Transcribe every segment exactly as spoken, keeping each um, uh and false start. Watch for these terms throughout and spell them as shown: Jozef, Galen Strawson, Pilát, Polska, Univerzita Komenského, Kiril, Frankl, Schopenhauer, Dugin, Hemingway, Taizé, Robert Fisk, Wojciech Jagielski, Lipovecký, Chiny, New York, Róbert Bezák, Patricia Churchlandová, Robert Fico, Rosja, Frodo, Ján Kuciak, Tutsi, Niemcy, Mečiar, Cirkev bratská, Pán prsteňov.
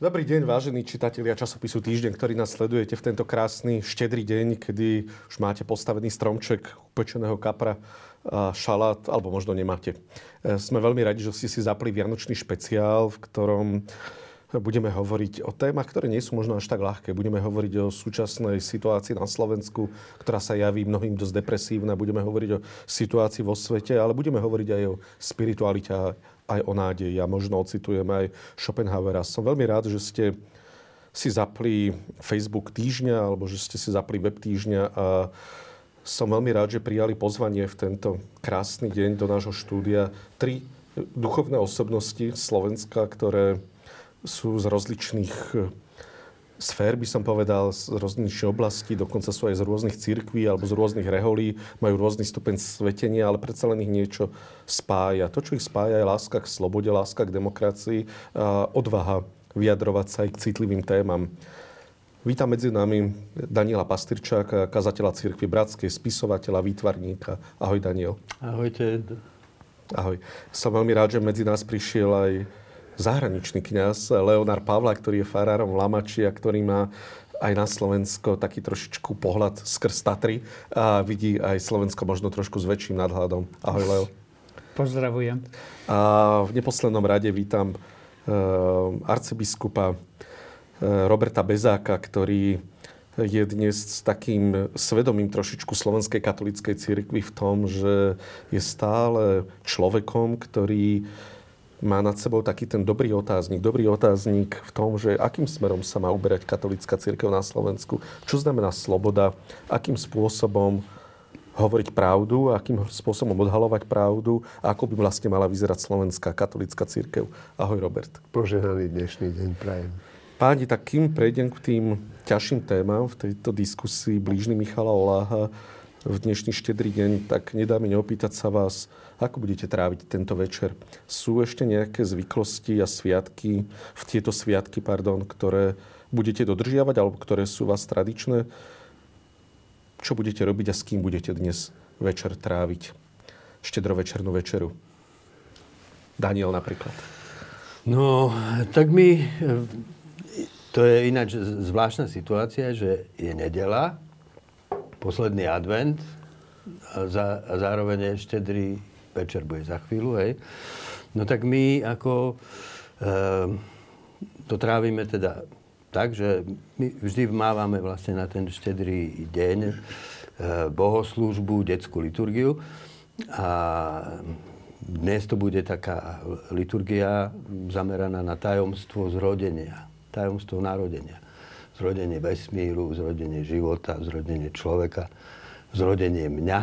Dobrý deň, vážení čitatelia časopisu Týždeň, ktorý nás sledujete v tento krásny, štedrý deň, kedy už máte postavený stromček upečeného kapra, šalát, alebo možno nemáte. Sme veľmi radi, že ste si zapli vianočný špeciál, v ktorom budeme hovoriť o témach, ktoré nie sú možno až tak ľahké. Budeme hovoriť o súčasnej situácii na Slovensku, ktorá sa javí mnohým dosť depresívna. Budeme hovoriť o situácii vo svete, ale budeme hovoriť aj o spiritualite, aj o nádeji. Ja možno ocitujem aj Schopenhauera. Som veľmi rád, že ste si zapli Facebook Týždňa, alebo že ste si zapli Web Týždňa, a som veľmi rád, že prijali pozvanie v tento krásny deň do nášho štúdia tri duchovné osobnosti Slovenska, ktoré sú z rozličných sfér, by som povedal, z rozličných oblastí, dokonca sú aj z rôznych cirkví alebo z rôznych reholí, majú rôzny stupeň svetenia, ale predsa len ich niečo spája. To, čo ich spája, je láska k slobode, láska k demokracii a odvaha vyjadrovať sa aj k citlivým témam. Vítam medzi nami Daniela Pastirčáka, kazateľa cirkvi bratskej, spisovateľa, výtvarníka. Ahoj, Daniel. Ahojte. Ahoj. Som veľmi rád, že medzi nás prišiel aj zahraničný kňaz Leonard Pawlak, ktorý je farárom v Lamači a ktorý má aj na Slovensko taký trošičku pohľad skrz Tatry a vidí aj Slovensko možno trošku s väčším nadhľadom. Ahoj, Leo. Pozdravujem. A v neposlednom rade vítam uh, arcibiskupa uh, Róberta Bezáka, ktorý je dnes s takým svedomím trošičku slovenskej katolíckej cirkvi v tom, že je stále človekom, ktorý má nad sebou taký ten dobrý otáznik. Dobrý otáznik v tom, že akým smerom sa má uberať katolícka cirkev na Slovensku. Čo znamená sloboda? Akým spôsobom hovoriť pravdu? Akým spôsobom odhalovať pravdu? A ako by vlastne mala vyzerať slovenská katolícka cirkev? Ahoj, Robert. Požehnaný dnešný deň prajem. Páni, tak kým prejdem k tým ťažším témam v tejto diskusii blížny Michala Oláha v dnešný štedrý deň, tak nedá mi neopýtať sa vás, ako budete tráviť tento večer. Sú ešte nejaké zvyklosti a sviatky, v tieto sviatky, pardon, ktoré budete dodržiavať, alebo ktoré sú vás tradičné? Čo budete robiť a s kým budete dnes večer tráviť štedrovečernú večeru? Daniel napríklad. No, tak my... To je ináč zvláštna situácia, že je nedeľa, posledný advent a, za, a zároveň je štedrý večer, bude za chvíľu, hej. No tak my ako e, to trávime teda tak, že my vždy vmávame vlastne na ten štedrý deň e, bohoslúžbu, detskú liturgiu a dnes to bude taká liturgia zameraná na tajomstvo zrodenia, tajomstvo narodenia. Zrodenie vesmíru, zrodenie života, zrodenie človeka, zrodenie mňa.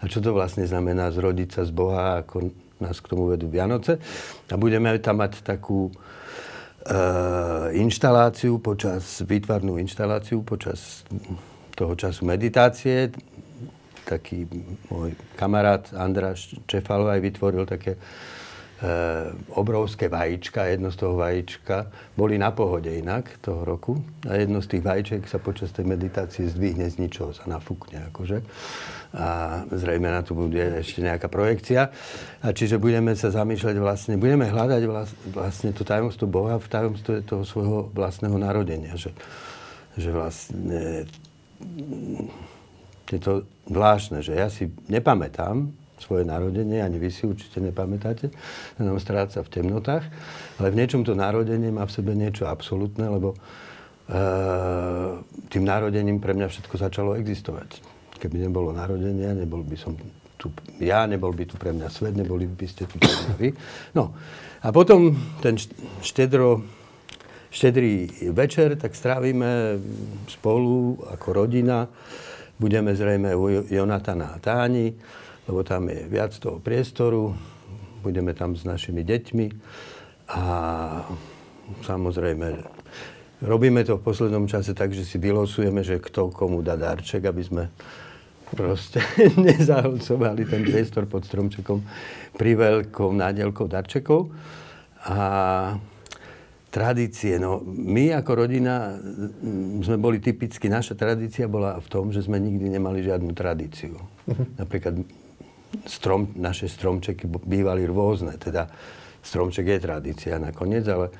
A čo to vlastne znamená zrodiť sa z Boha, ako nás k tomu vedú Vianoce. A budeme tam mať takú e, inštaláciu, počas, výtvarnú inštaláciu počas toho času meditácie. Taký môj kamarát Andráš Čefalovaj vytvoril také obrovské vajíčka, jedno z toho vajíčka, boli na pohode inak toho roku a jedno z tých vajíček sa počas tej meditácie zdvihne z ničoho, sa nafúkne akože. A zrejme na to bude ešte nejaká projekcia. A čiže budeme sa zamýšľať vlastne, budeme hľadať vlastne to tajomstvo Boha v tajomstve toho svojho vlastného narodenia. Že, že vlastne je to zvláštne, že ja si nepamätám svoje narodenie, ani vy si určite nepamätáte, nám stráca v temnotách, ale v niečom to narodenie má v sebe niečo absolútne, lebo e, tým narodením pre mňa všetko začalo existovať. Keby nebolo narodenia, nebol by som tu ja, nebol by tu pre mňa svet, neboli by ste tu pre mňa vy. No a potom ten štedro, štedrý večer tak strávime spolu ako rodina, budeme zrejme u Jonatana a Táni, lebo tam je viac toho priestoru, budeme tam s našimi deťmi a samozrejme robíme to v poslednom čase tak, že si vylosujeme, že kto komu dá darček, aby sme proste nezahlcovali ten priestor pod stromčekom priveľkou nádielkou darčekov. A tradície, no my ako rodina sme boli typicky, naša tradícia bola v tom, že sme nikdy nemali žiadnu tradíciu. Napríklad Strom, naše stromčeky bývali rôzne, teda stromček je tradícia nakoniec, ale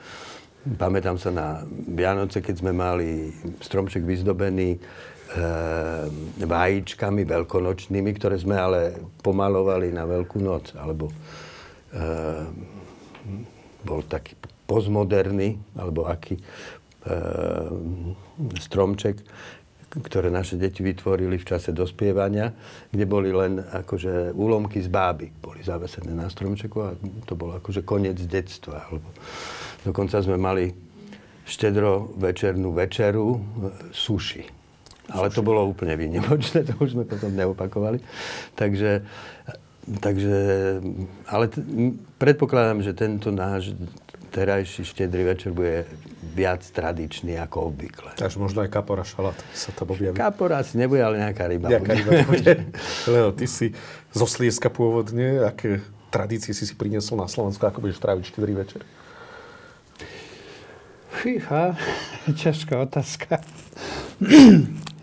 Pamätám sa na Vianoce, keď sme mali stromček vyzdobený e, vajíčkami veľkonočnými, ktoré sme ale pomalovali na Veľkú noc. Alebo e, bol taký postmoderný, alebo aký e, stromček, ktoré naše deti vytvorili v čase dospievania, kde boli len akože úlomky z báby. Boli zavesené na stromčeku a to bolo akože koniec detstva. Alebo... Dokonca sme mali štedrovečernú večeru suši. Ale to bolo úplne výnimočné, to už sme potom neopakovali. Takže, takže ale t- predpokladám, že tento náš terajší štedrý večer bude viac tradičný ako obvykle. Takže možno aj kapora šalát sa tam objaví. Kapora asi nebude, ale nejaká ryba. Nejaká ryba bude. Leo, ty si zo Slieska pôvodne. Aké tradície si si priniesol na Slovensku? Ako budeš tráviť štedrý večer? Fíha, ťažká otázka.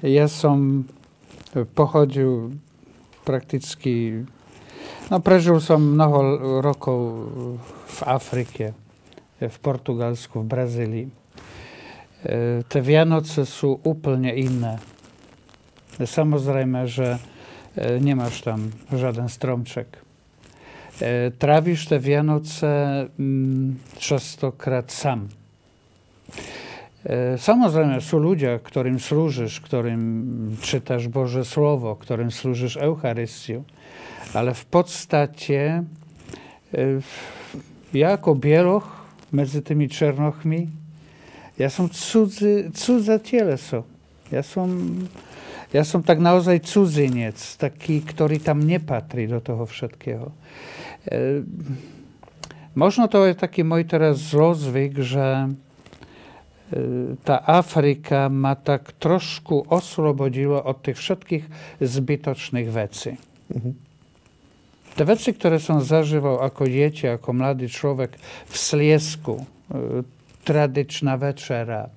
Ja som pochodil prakticky... No, prežil som mnoho rokov v Afrike, v Portugalsku, v Brazílii. E, te Vianoce sú úplne iné. Samozrejme, že nemáš tam žiaden stromček. E, tráviš te Vianoce m, častokrát sám. Samozrejme sú ľudia, ktorým slúžiš, ktorým čítaš Božie slovo, ktorým slúžiš Eucharistiu. Ale v podstate ja ako Bieloch medzi tými Černochmi, ja som cudzy, cudze teleso. Ja som, ja som tak naozaj cudzinec, taký, ktorý tam nepatrí do toho všetkého. Možno to je taký môj teraz zlozvyk, že ta Afryka ma tak trošku oslobodziła od tych wszystkich zbytocznych rzeczy. Mhm. Te rzeczy, które są zażywał jako dzieci, jako młody człowiek w Sliesku, tradycyjna wieczera,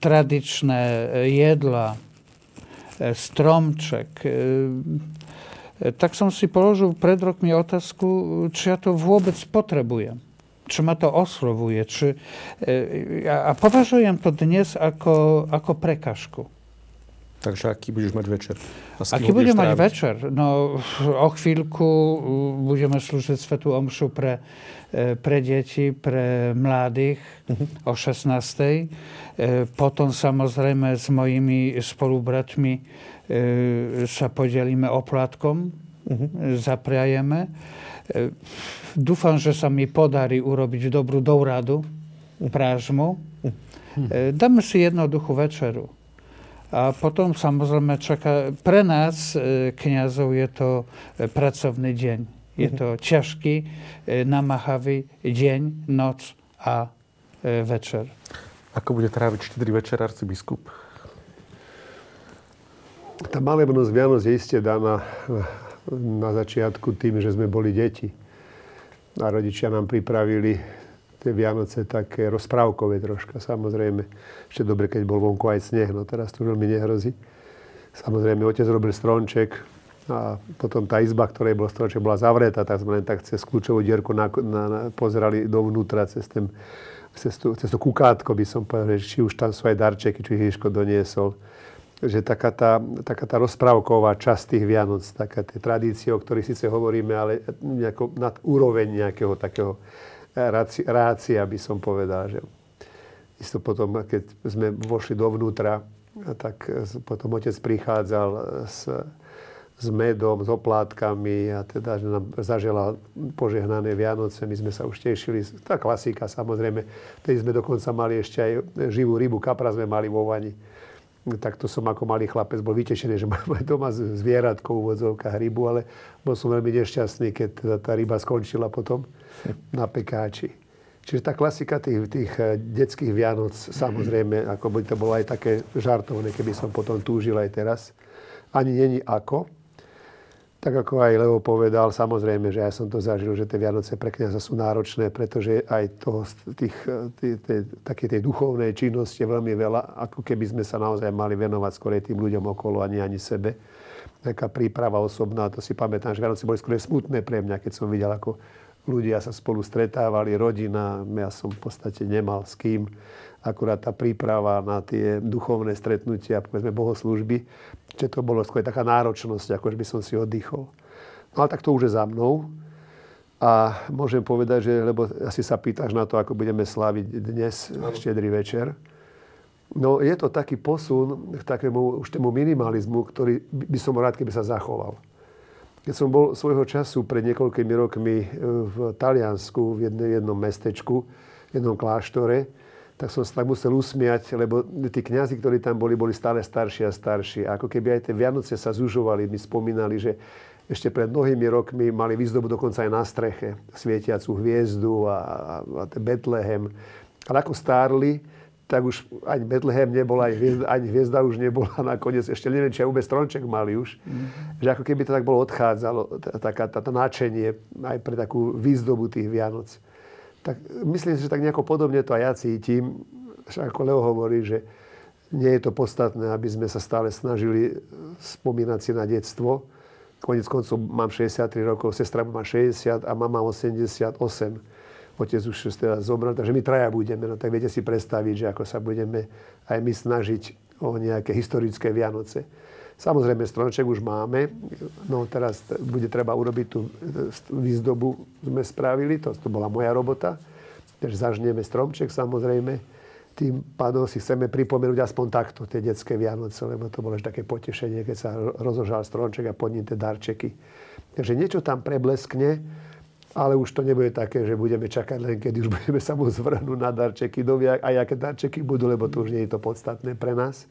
tradycyjne jedła, stromczek. Tak sam si położył przed rok mi otasku, czy ja to wobec potrzebuję. Czy ma to osłowuje, czy... A poważuję to dnes jako, jako prekażku. Także jaki będziesz mieć wieczór? Jaki będziesz mieć wieczór? No, o chwilku będziemy służyć Svetu Omšu pre, pre dzieci, pre młodych mhm. o šestnástej. Potem, samozrejme, z moimi spolubratmi sa podzielimy opłatką, mhm. zaprajemy. Dúfam, že sa mi podarí urobiť dobrú doradu, prážmu. Dáme si jednoduchú večeru. A potom samozrejme čaká... Pre nás, kňazov, je to pracovný deň. Je to ťažký, namáhavý deň, noc a večer. Ako bude tráviť štedrý večer arcibiskup? Tá malebnosť Vianoc je iste daná na začiatku tým, že sme boli deti. A rodičia nám pripravili tie Vianoce také rozprávkové troška, samozrejme. Ešte dobre, keď bol vonku aj sneh, no teraz to veľmi nehrozí. Samozrejme, otec robil stromček a potom tá izba, ktorej bol stromček, bola zavretá, tak sme len tak cez kľúčovú dierku na, na, na, pozerali dovnútra cez, ten, cez, tú, cez tú kukátko, by som povedal, či už tam sú aj darčeky, či Ježiško doniesol. Že taká tá, taká tá rozprávková časť tých Vianoc, taká tie tradície, o ktorých síce hovoríme, ale nejako nad úroveň nejakého takého rácia, by som povedal. Že isto potom, keď sme vošli dovnútra, tak potom otec prichádzal s, s medom, s oplátkami a teda že nám zaželal požehnané Vianoce. My sme sa už tešili. Tá klasika, samozrejme. Tedy sme dokonca mali ešte aj živú rybu, kapra sme mali vo vani. Tak to som ako malý chlapec bol vytešený, že mám aj doma zvieratko v úvodzovkách rybu, ale bol som veľmi nešťastný, keď teda tá ryba skončila potom na pekáči. Čiže tá klasika tých, tých detských Vianoc, samozrejme, ako by to bolo aj také žartovné, keby som potom túžil aj teraz. Ani není ako. Tak ako aj Leo povedal, samozrejme, že ja som to zažil, že tie Vianoce pre kňaza sú náročné, pretože aj toho, tých, tých, tých, také tej duchovnej činnosti je veľmi veľa, ako keby sme sa naozaj mali venovať skorej tým ľuďom okolo, ani ani sebe. Taká príprava osobná, to si pamätám, že Vianoce boli skôr smutné pre mňa, keď som videl, ako ľudia sa spolu stretávali, rodina, ja som v podstate nemal s kým. Akurát tá príprava na tie duchovné stretnutia, povedzme bohoslúžby, že to bolo skôr taká náročnosť, akože by som si oddychol. Ale tak to už je za mnou. A môžem povedať, že, lebo asi sa pýtaš na to, ako budeme sláviť dnes Štiedry večer. No je to taký posun k takému už tému minimalizmu, ktorý by som rád, keby sa zachoval. Keď som bol svojho času pred niekoľkými rokmi v Taliansku, v jednom mestečku, v jednom kláštore, tak som sa tak musel usmiať, lebo tí kňazi, ktorí tam boli, boli stále starší a starší. A ako keby aj tie Vianoce sa zužovali, mi spomínali, že ešte pred mnohými rokmi mali výzdobu dokonca aj na streche, svietiacú hviezdu a, a, a Betlehem. Ale ako stárli, tak už ani Betlehem nebola, ani hviezda, ani hviezda už nebola. Nakoniec ešte neviem, či aj vôbec stronček mali už. Mm. Že ako keby to tak bolo odchádzalo, to náčenie aj pre takú výzdobu tých Vianoc. Tak myslím si, že tak nejako podobne to aj ja cítim. Ako Leo hovorí, že nie je to podstatné, aby sme sa stále snažili spomínať si na detstvo. Koniec koncov mám šesťdesiattri rokov, sestra má šesťdesiat a mama osemdesiatosem. Otec už teda zomrel, takže my traja budeme. No tak viete si predstaviť, že ako sa budeme aj my snažiť o nejaké historické Vianoce. Samozrejme, stronček už máme. No teraz bude treba urobiť tú výzdobu, sme spravili. To, to bola moja robota. Takže zažnieme stromček, samozrejme. Tým pádom si chceme pripomenúť aspoň takto tie detské Vianoce, lebo to bolo až také potešenie, keď sa rozožal stromček a pod ním tie darčeky. Takže niečo tam prebleskne, ale už to nebude také, že budeme čakať len, keď už budeme sa môcť vrhnúť na darčeky, dovia, aj aké darčeky budú, lebo to už nie je to podstatné pre nás.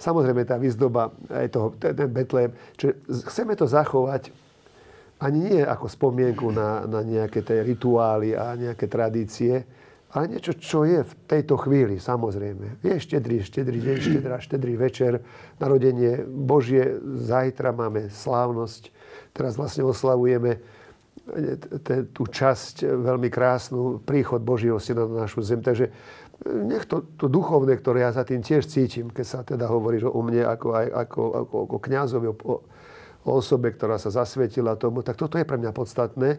Samozrejme, tá výzdoba, aj toho, ten Betlehem, čiže chceme to zachovať ani nie ako spomienku na, na nejaké tie rituály a nejaké tradície, ale niečo, čo je v tejto chvíli, samozrejme. Je štedrý, štedrý deň, štedrá, štedrý večer, narodenie Božie, zajtra máme slávnosť. Teraz vlastne oslavujeme tú časť veľmi krásnu, príchod Božieho Syna na našu zem. Takže nech to, to duchovné, ktoré ja za tým tiež cítim, keď sa teda hovoríš o mne ako, ako, ako, ako kňazovi, o, o osobe, ktorá sa zasvetila tomu, tak toto je pre mňa podstatné.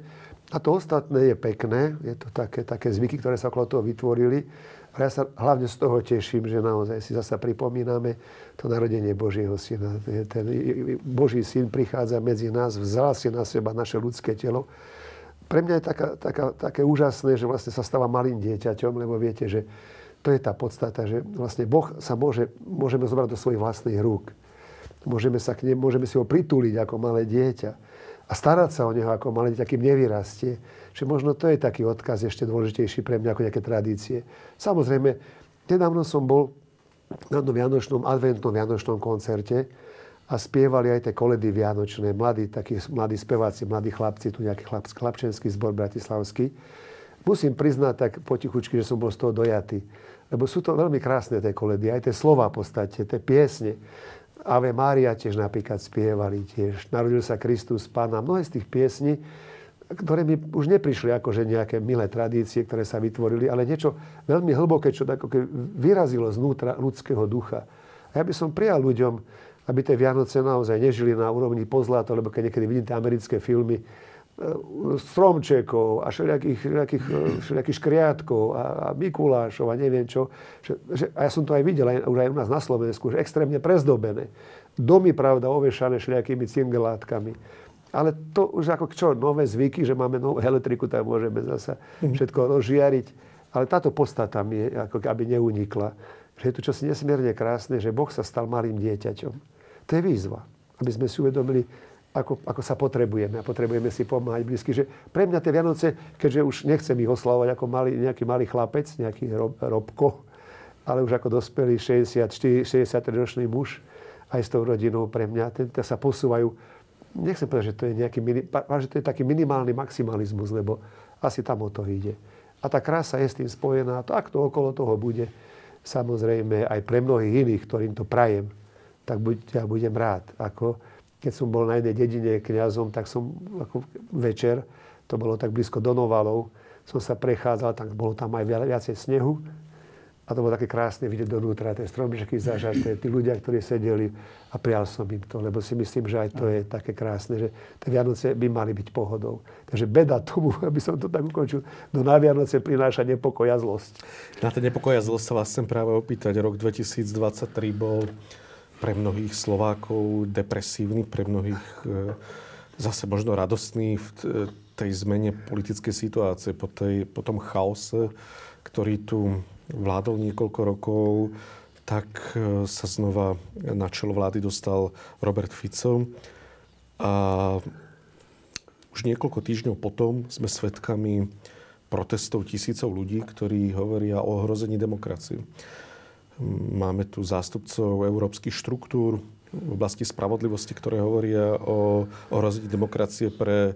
A to ostatné je pekné, je to také, také zvyky, ktoré sa okolo toho vytvorili. A ja sa hlavne z toho teším, že naozaj si zasa pripomíname to narodenie Božieho Syna. Ten Boží Syn prichádza medzi nás, vzal si na seba naše ľudské telo. Pre mňa je taká, taká, také úžasné, že vlastne sa stáva malým dieťaťom, lebo viete, že to je tá podstata, že vlastne Boh sa môže, môžeme zobrať do svojich vlastných rúk. Môžeme, sa k ne, môžeme si ho prituliť ako malé dieťa. A starať sa o neho ako malé dieťa, kým nevyrastie. Čiže možno to je taký odkaz ešte dôležitejší pre mňa ako nejaké tradície. Samozrejme, nedávno som bol na jednom vianočnom, adventnom vianočnom koncerte a spievali aj tie koledy vianočné. Mladí, takí mladí speváci, mladí chlapci, tu nejaký chlap, chlapčenský zbor bratislavský. Musím priznať tak potichučky, že som bol z toho dojatý. Lebo sú to veľmi krásne tie koledy, aj tie slova v podstate, tie piesne. Ave Mária tiež napríklad spievali tiež. Narodil sa Kristus Pána. Mnohé z tých piesní, ktoré mi už neprišli akože nejaké milé tradície, ktoré sa vytvorili, ale niečo veľmi hlboké, čo tak vyrazilo znútra ľudského ducha. A ja by som prijal ľuďom, aby tie Vianoce naozaj nežili na úrovni pozláto, lebo keď niekedy vidíte americké filmy, stromčekov a všelijakých, všelijakých, všelijakých škriátkov a, a Mikulášov a neviem čo. Že, že, a ja som to aj videl, aj, už aj u nás na Slovensku, že extrémne prezdobené. Domy, pravda, ovešané všelijakými cingelátkami. Ale to už ako čo, nové zvyky, že máme novú elektriku, tak môžeme zasa všetko rozžiariť. Ale táto podstata mi je, ako aby neunikla. Že je to čosi nesmierne krásne, že Boh sa stal malým dieťaťom. To je výzva, aby sme si uvedomili, Ako, ako sa potrebujeme a potrebujeme si pomáhať blízky. Že pre mňa tie Vianoce, keďže už nechcem ich oslavovať ako malý, nejaký malý chlapec, nejaký rob, robko, ale už ako dospelý šesťdesiatštyri šesťdesiattri ročný muž, aj s tou rodinou pre mňa, ten, ten sa posúvajú. Nechcem povedať, že to je nejaký, že to je taký minimálny maximalizmus, lebo asi tam o to ide. A tá krása je s tým spojená, tak to okolo toho bude. Samozrejme aj pre mnohých iných, ktorým to prajem, tak buď, ja budem rád, ako keď som bol na jednej dedine kňazom, tak som ako večer, to bolo tak blízko do Novalov, som sa prechádzal, tak bolo tam aj viacej snehu. A to bolo také krásne vidieť dovnútra, tie stromčeky zažaté, tí ľudia, ktorí sedeli, a prial som im to, lebo si myslím, že aj to je také krásne, že tie Vianoce by mali byť pohodou. Takže beda tomu, aby som to tak ukončil, no na Vianoce prináša nepokoj a zlosť. Na ten nepokoj a zlosť sa vás chcem práve opýtať. Rok dvetisícdvadsaťtri bol pre mnohých Slovákov depresívny, pre mnohých zase možno radostný v tej zmene politickej situácie, po, tej, po tom chaose, ktorý tu vládol niekoľko rokov, tak sa znova na čelo vlády dostal Robert Fico. A už niekoľko týždňov potom sme svedkami protestov tisícov ľudí, ktorí hovoria o ohrození demokracie. Máme tu zástupcov európskych štruktúr v oblasti spravodlivosti, ktoré hovoria o ohrození demokracie pre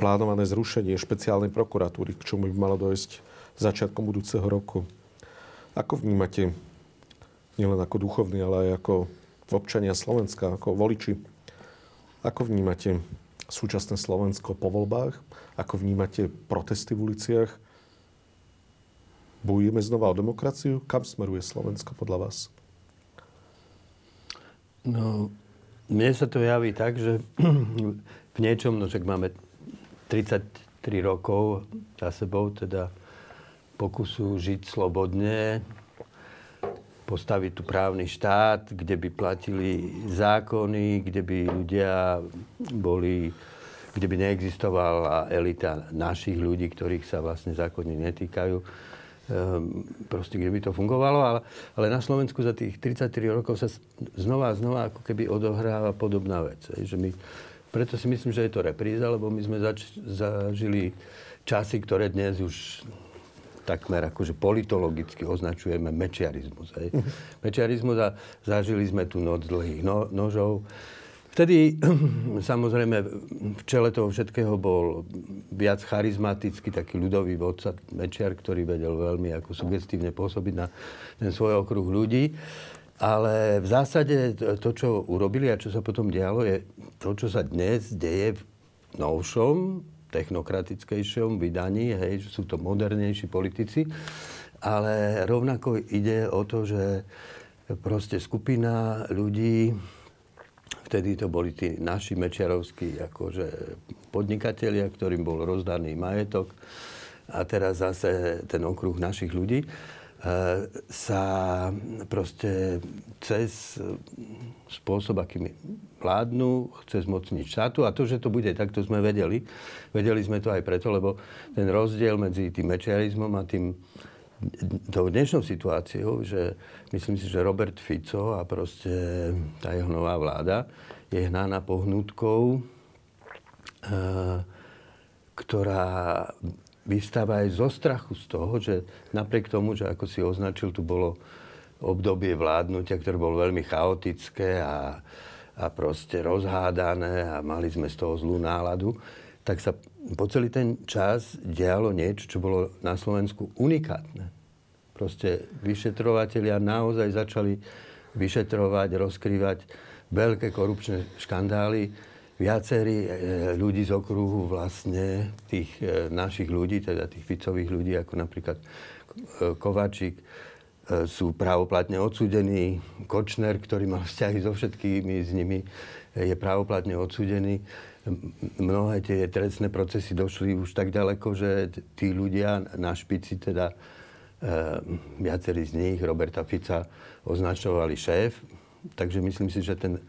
plánované zrušenie špeciálnej prokuratúry, k čomu by malo dojsť začiatkom budúceho roku. Ako vnímate, nielen ako duchovní, ale aj ako občania Slovenska, ako voliči, ako vnímate súčasné Slovensko po voľbách? Ako vnímate protesty v uliciach? Bojujeme znova o demokraciu? Kam smeruje Slovensko podľa vás? No, mne sa to javí tak, že v niečom, no však máme tridsaťtri rokov za sebou, teda pokusu žiť slobodne, postaviť tu právny štát, kde by platili zákony, kde by ľudia boli, kde by neexistovala elita našich ľudí, ktorých sa vlastne zákony netýkajú. Ehm, proste, kde by to fungovalo. Ale, ale na Slovensku za tých tridsaťtri rokov sa znova a znova ako keby odohráva podobná vec. Že my, preto si myslím, že je to repríza, lebo my sme zač- zažili časy, ktoré dnes už takmer akože politologicky označujeme mečiarizmus. Hej. Mečiarizmus a zažili sme tu noc dlhých no, nožov. Vtedy, samozrejme, v čele toho všetkého bol viac charizmatický, taký ľudový vodca Mečiar, ktorý vedel veľmi ako sugestívne pôsobiť na ten svoj okruh ľudí. Ale v zásade to, čo urobili a čo sa potom dialo, je to, čo sa dnes deje v novšom, technokratickejšom vydaní, hej, že sú to modernejší politici, ale rovnako ide o to, že proste skupina ľudí, vtedy to boli tí naši mečiarovskí akože podnikatelia, ktorým bol rozdaný majetok, a teraz zase ten okruh našich ľudí, sa proste cez spôsob, akým vládnu, chce zmocniť štátu. A to, že to bude tak, to sme vedeli. Vedeli sme to aj preto, lebo ten rozdiel medzi tým mečiarizmom a tým tou dnešnou situáciou, že myslím si, že Robert Fico a proste tá jeho nová vláda je hnána pohnutkou, ktorá vystáva aj zo strachu z toho, že napriek tomu, že ako si označil, tu bolo obdobie vládnutia, ktoré bolo veľmi chaotické a, a proste rozhádané a mali sme z toho zlú náladu, tak sa po celý ten čas dialo niečo, čo bolo na Slovensku unikátne. Proste vyšetrovatelia naozaj začali vyšetrovať, rozkrývať veľké korupčné škandály. Viacerí ľudí z okruhu vlastne tých našich ľudí, teda tých Ficových ľudí, ako napríklad Kováčik, sú právoplatne odsúdení. Kočner, ktorý mal vzťahy so všetkými s nimi, je právoplatne odsúdený. Mnohé tie trestné procesy došli už tak ďaleko, že tí ľudia na špici, teda viacerí z nich, Roberta Fica, označovali šéf. Takže myslím si, že ten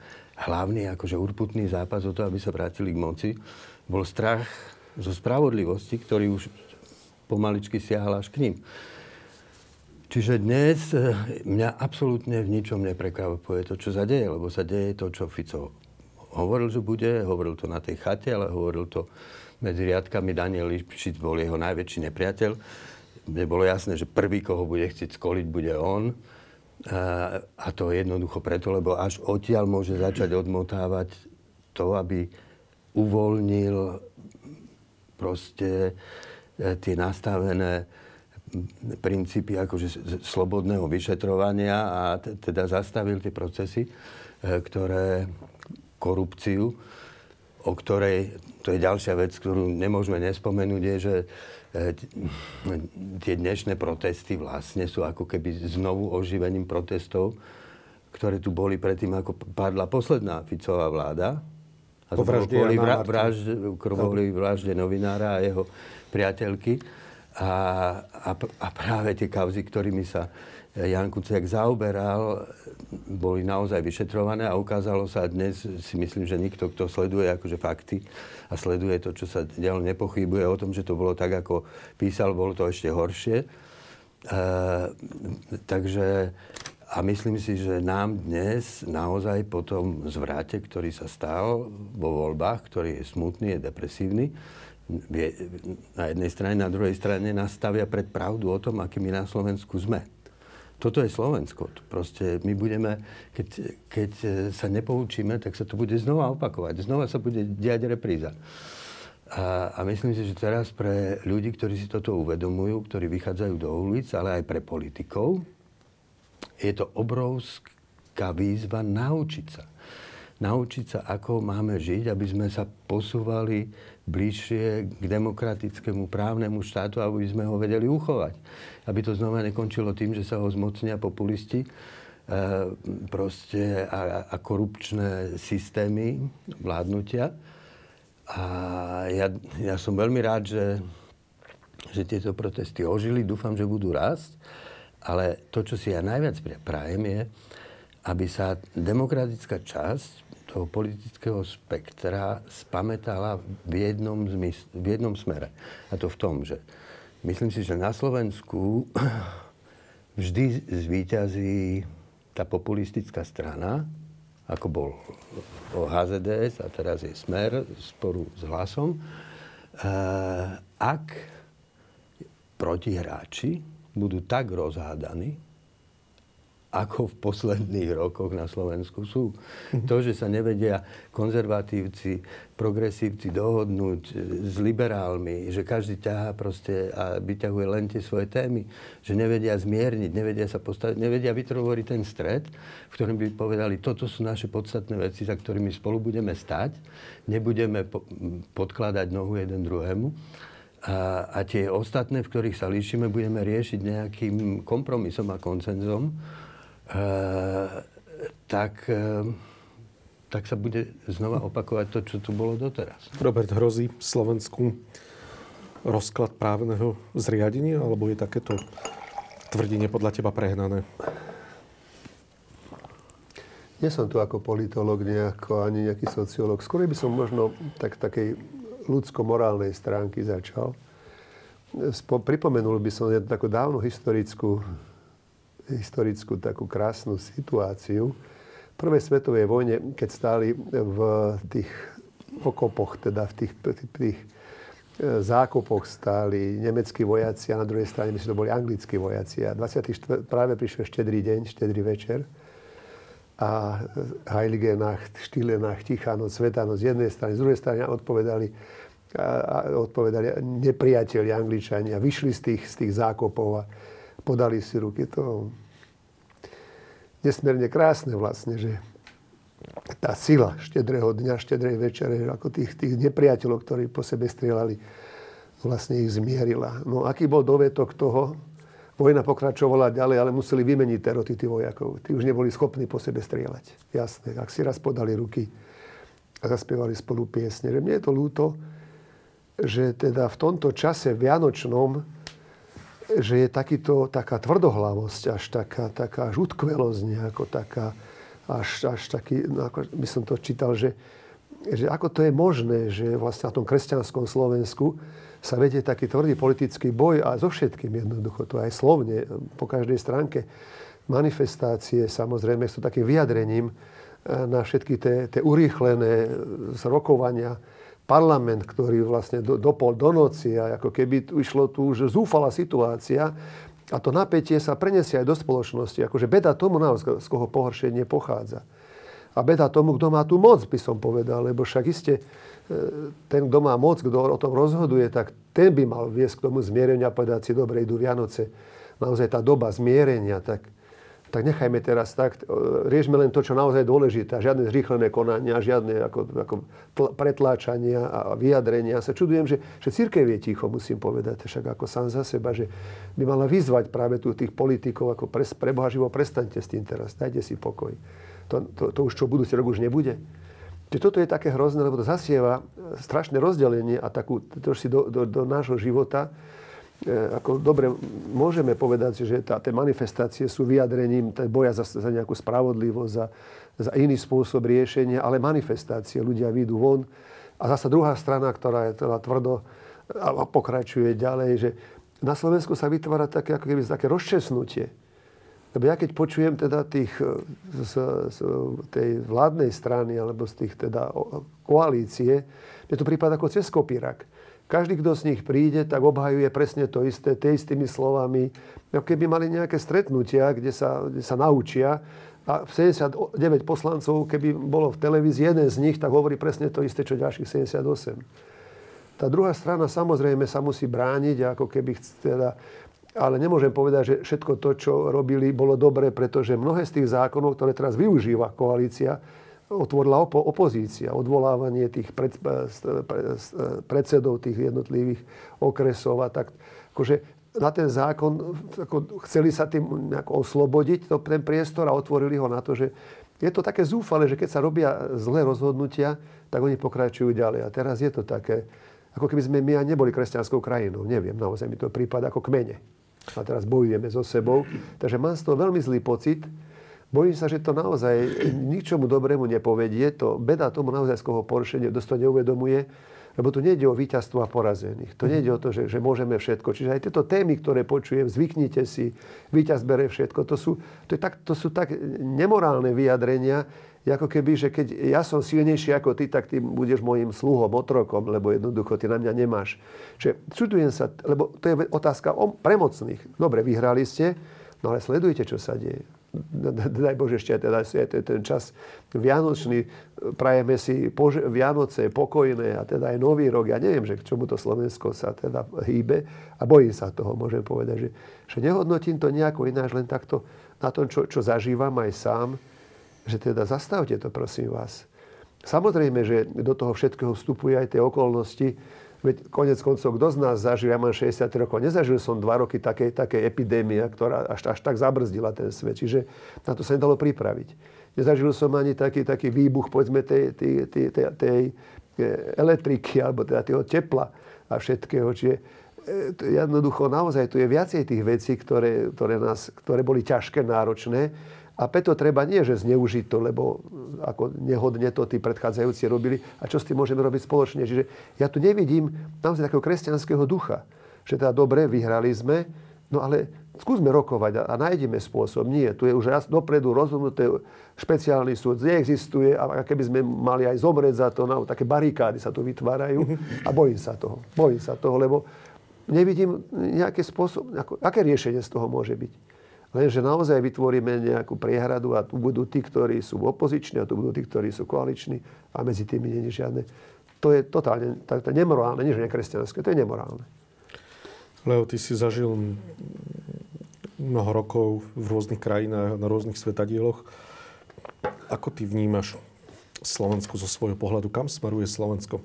hlavný akože urputný zápas o to, aby sa vrátili k moci, bol strach zo spravodlivosti, ktorý už pomaličky siahal až k ním. Čiže dnes mňa absolútne v ničom neprekvapuje to, čo sa deje, lebo sa deje to, čo Fico hovoril, že bude, hovoril to na tej chate, ale hovoril to medzi riadkami. Daniel Lipšic bol jeho najväčší nepriateľ, kde bolo jasné, že prvý, koho bude chcieť skoliť, bude on. A to jednoducho preto, lebo až odtiaľ môže začať odmotávať to, aby uvoľnil proste tie nastavené princípy akože slobodného vyšetrovania a teda zastavil tie procesy, ktoré korupciu o ktorej, to je ďalšia vec, ktorú nemôžeme nespomenúť, je, že tie dnešné protesty vlastne sú ako keby znovu oživením protestov, ktoré tu boli predtým, ako padla posledná Ficová vláda. A to boli vražde, vražde novinára a jeho priateľky. A, a, a práve tie kauzy, ktorými sa Ján Kuciak zaoberal, boli naozaj vyšetrované a ukázalo sa dnes, si myslím, že nikto, kto sleduje akože fakty a sleduje to, čo sa dialo, nepochybuje o tom, že to bolo tak, ako písal, bolo to ešte horšie. E, takže a myslím si, že nám dnes naozaj po tom zvrate, ktorý sa stal vo voľbách, ktorý je smutný, je depresívny, na jednej strane, na druhej strane nás stavia pred pravdu o tom, aký my na Slovensku sme. Toto je Slovensko. Proste my budeme, keď, keď sa nepoučíme, tak sa to bude znova opakovať. Znova sa bude diať repríza. A, a myslím si, že teraz pre ľudí, ktorí si toto uvedomujú, ktorí vychádzajú do ulic, ale aj pre politikov, je to obrovská výzva naučiť sa. Naučiť sa, ako máme žiť, aby sme sa posúvali bližšie k demokratickému právnemu štátu, aby sme ho vedeli uchovať. Aby to znova nekončilo tým, že sa ho zmocnia populisti e, proste a, a korupčné systémy vládnutia. A ja, ja som veľmi rád, že, že tieto protesty ožili. Dúfam, že budú rásť. Ale to, čo si ja najviac prajem, je, aby sa demokratická časť toho politického spektra spamätala v jednom, zmysl- v jednom smere. A to v tom, že myslím si, že na Slovensku vždy zvíťazí tá populistická strana, ako bol há zet dé es a teraz je Smer sporu s Hlasom, ak protihráči budú tak rozhádaní, ako v posledných rokoch na Slovensku sú. To, že sa nevedia konzervatívci, progresívci dohodnúť s liberálmi, že každý ťahá proste a vyťahuje len tie svoje témy, že nevedia zmierniť, nevedia sa postaviť, nevedia vytvoriť ten stred, v ktorom by povedali, toto sú naše podstatné veci, za ktorými spolu budeme stať, nebudeme po- podkladať nohu jeden druhému. A, a tie ostatné, v ktorých sa líšime, budeme riešiť nejakým kompromisom a koncenzom, Uh, tak, uh, tak sa bude znova opakovať to, čo tu bolo doteraz. Robert, hrozí Slovensku rozklad právneho zriadenia, alebo je takéto tvrdenie podľa teba prehnané? Nie som tu ako politológ, nejako, ani nejaký sociológ. Skôr by som možno tak takej ľudsko-morálnej stránky začal. Spo- pripomenul by som jednu takú dávnu historickú historickú takú krásnu situáciu. V prvej svetovej vojne, keď stáli v tých okopoch, teda v tých, tých, tých zákopoch stáli nemeckí vojaci a na druhej strane, myslím, to boli anglickí vojaci. A dvadsiateho štvrtého práve prišiel štedrý deň, štedrý večer a Heilige Nacht, Stille Nacht, Tichá noc, Svätá noc z jednej strany, z druhej strany odpovedali a odpovedali nepriatelia Angličania, vyšli z tých, z tých zákopov a podali si ruky. To nesmierne krásne vlastne, že tá sila štedrého dňa, štedrej večere, ako tých, tých nepriateľov, ktorí po sebe strieľali, vlastne ich zmierila. No aký bol dovetok toho? Vojna pokračovala ďalej, ale museli vymeniť teroty tí vojakov. Tí už neboli schopní po sebe strieľať. Jasné, ak si raz podali ruky a zaspievali spolu piesne. Že mne je to ľúto, že teda v tomto čase vianočnom, že je takýto, taká tvrdohlavosť, až taká, taká žutkvelosť nejako, taká, až, až taký, no ako by som to čítal, že, že ako to je možné, že vlastne na tom kresťanskom Slovensku sa vedie taký tvrdý politický boj a so všetkým jednoducho, to aj slovne, po každej stránke. Manifestácie samozrejme sú takým vyjadrením na všetky tie, tie urýchlené zrokovania, parlament, ktorý vlastne do, do pol, do noci, a ako keby išlo tu už zúfala situácia a to napätie sa prenesie aj do spoločnosti. Akože beda tomu naozaj, z koho pohoršenie pochádza. A beda tomu, kto má tú moc, by som povedal, lebo však iste ten, kto má moc, kto o tom rozhoduje, tak ten by mal viesť k tomu zmiereniu a povedať si, dobre, idú Vianoce. Naozaj tá doba zmierenia, tak tak nechajme teraz tak, riešme len to, čo naozaj je dôležité. Žiadne zrýchlené konania, žiadne ako, ako tl- pretláčania a vyjadrenia. Sa čudujem, že, že cirkev je ticho, musím povedať, však ako sám za seba, že by mala vyzvať práve tu tých politikov, ako pre, pre Boha živo, prestaňte s tým teraz, dajte si pokoj. To, to, to už, čo budúci rok, už nebude. Čiže toto je také hrozné, lebo to zasieva strašné rozdelenie a takú, to si do, do, do nášho života, ako dobre môžeme povedať, že tá, tie manifestácie sú vyjadrením boja za, za nejakú spravodlivosť, za, za iný spôsob riešenia, ale manifestácie, ľudia vyjdú von. A zasa druhá strana, ktorá je teda tvrdo a pokračuje ďalej, že na Slovensku sa vytvára také, ako keby také rozčesnutie. Lebo ja keď počujem teda tých z, z tej vládnej strany alebo z tých teda koalície, mne to prípada ako cez kopírak. Každý, kto z nich príde, tak obhajuje presne to isté, tie istými slovami. Keby mali nejaké stretnutia, kde sa, kde sa naučia, a sedemdesiatdeväť poslancov, keby bolo v televízii, jeden z nich, tak hovorí presne to isté, čo ďalších sedemdesiatosem. Tá druhá strana samozrejme sa musí brániť, ako keby teda, ale nemôžem povedať, že všetko to, čo robili, bolo dobre, pretože mnohé z tých zákonov, ktoré teraz využíva koalícia, otvorila opo- opozícia, odvolávanie tých pred, pred, predsedov tých jednotlivých okresov a tak. Akože na ten zákon ako chceli sa tým nejako oslobodiť to, ten priestor a otvorili ho na to, že je to také zúfale, že keď sa robia zlé rozhodnutia, tak oni pokračujú ďalej. A teraz je to také, ako keby sme my aj neboli kresťanskou krajinou. Neviem, naozaj mi to prípada ako kmene. A teraz bojujeme so sebou. Takže mám z toho veľmi zlý pocit. Bojím sa, že to naozaj ničomu dobrému nepovedie. To beda tomu naozaj z koho porušenie dosť to neuvedomuje, lebo tu nejde o víťazstvo a porazených. To nejde o to, že, že môžeme všetko. Čiže aj tieto témy, ktoré počujem, zvyknite si, víťaz bere všetko, to sú, to je tak, to sú tak nemorálne vyjadrenia, ako keby, že keď ja som silnejší ako ty, tak ty budeš môjim sluhom, otrokom, lebo jednoducho ty na mňa nemáš. Čiže čudujem sa, lebo to je otázka o premocných. Dobre, vyhrali ste, no ale sledujte, čo sa deje. Daj Bože, ešte teda ten čas vianočný, prajeme si pož- Vianoce pokojné a teda aj nový rok. Ja neviem, že k čomu to Slovensko sa teda hýbe a bojím sa toho, môžem povedať, že, že nehodnotím to nejako ináč, len takto na tom, čo, čo zažívam aj sám, že teda zastavte to, prosím vás. Samozrejme, že do toho všetkého vstupuje aj tie okolnosti. Veď konec koncov, kto z nás zažil, ja mám šesťdesiat rokov, nezažil som dva roky takej také epidémie, ktorá až, až tak zabrzdila ten svet. Čiže na to sa nedalo pripraviť. Nezažil som ani taký, taký výbuch, povedzme, tej, tej, tej, tej, tej elektriky, alebo teda toho tepla a všetkého. Čiže jednoducho naozaj tu je viacej tých vecí, ktoré, ktoré, nás, ktoré boli ťažké, náročné. A preto treba nie, že zneužiť to, lebo ako nehodne to tí predchádzajúci robili. A čo s tým môžeme robiť spoločne? Čiže ja tu nevidím naozaj takého kresťanského ducha. Že teda dobre, vyhrali sme, no ale skúsme rokovať a, a nájdeme spôsob. Nie, tu je už raz dopredu rozhodnuté, špeciálny súd neexistuje a keby sme mali aj zomrieť za to, no, také barikády sa tu vytvárajú a bojím sa toho. Bojím sa toho, lebo nevidím nejaký spôsob, ako, aké riešenie z toho môže byť. Lenže naozaj vytvoríme nejakú priehradu a tu budú tí, ktorí sú opoziční a tu budú tí, ktorí sú koaliční a medzi tými nie je žiadne. To je totálne to je nemorálne, nie že nekresťanské, to je nemorálne. Leo, ty si zažil mnoho rokov v rôznych krajinách, na rôznych svetadieloch. Ako ty vnímaš Slovensko zo svojho pohľadu? Kam smeruje Slovensko?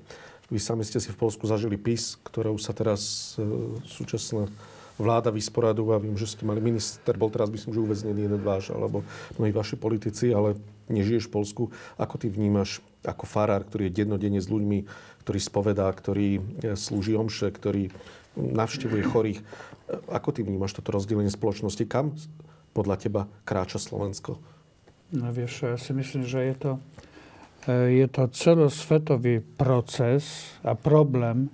Vy sami ste si v Polsku zažili PiS, ktorou sa teraz e, súčasná vláda vysporadová, viem, že ste mali minister, bol teraz myslím, že uväznený jeden váš, alebo mnohí vaši politici, ale nežiješ v Polsku. Ako ty vnímaš ako farár, ktorý je dennodenne s ľuďmi, ktorý spovedá, ktorý slúži omše, ktorý navštevuje chorých. Ako ty vnímaš toto rozdelenie spoločnosti? Kam podľa teba kráča Slovensko? No vieš, ja si myslím, že je to, je to celosvetový proces a problém,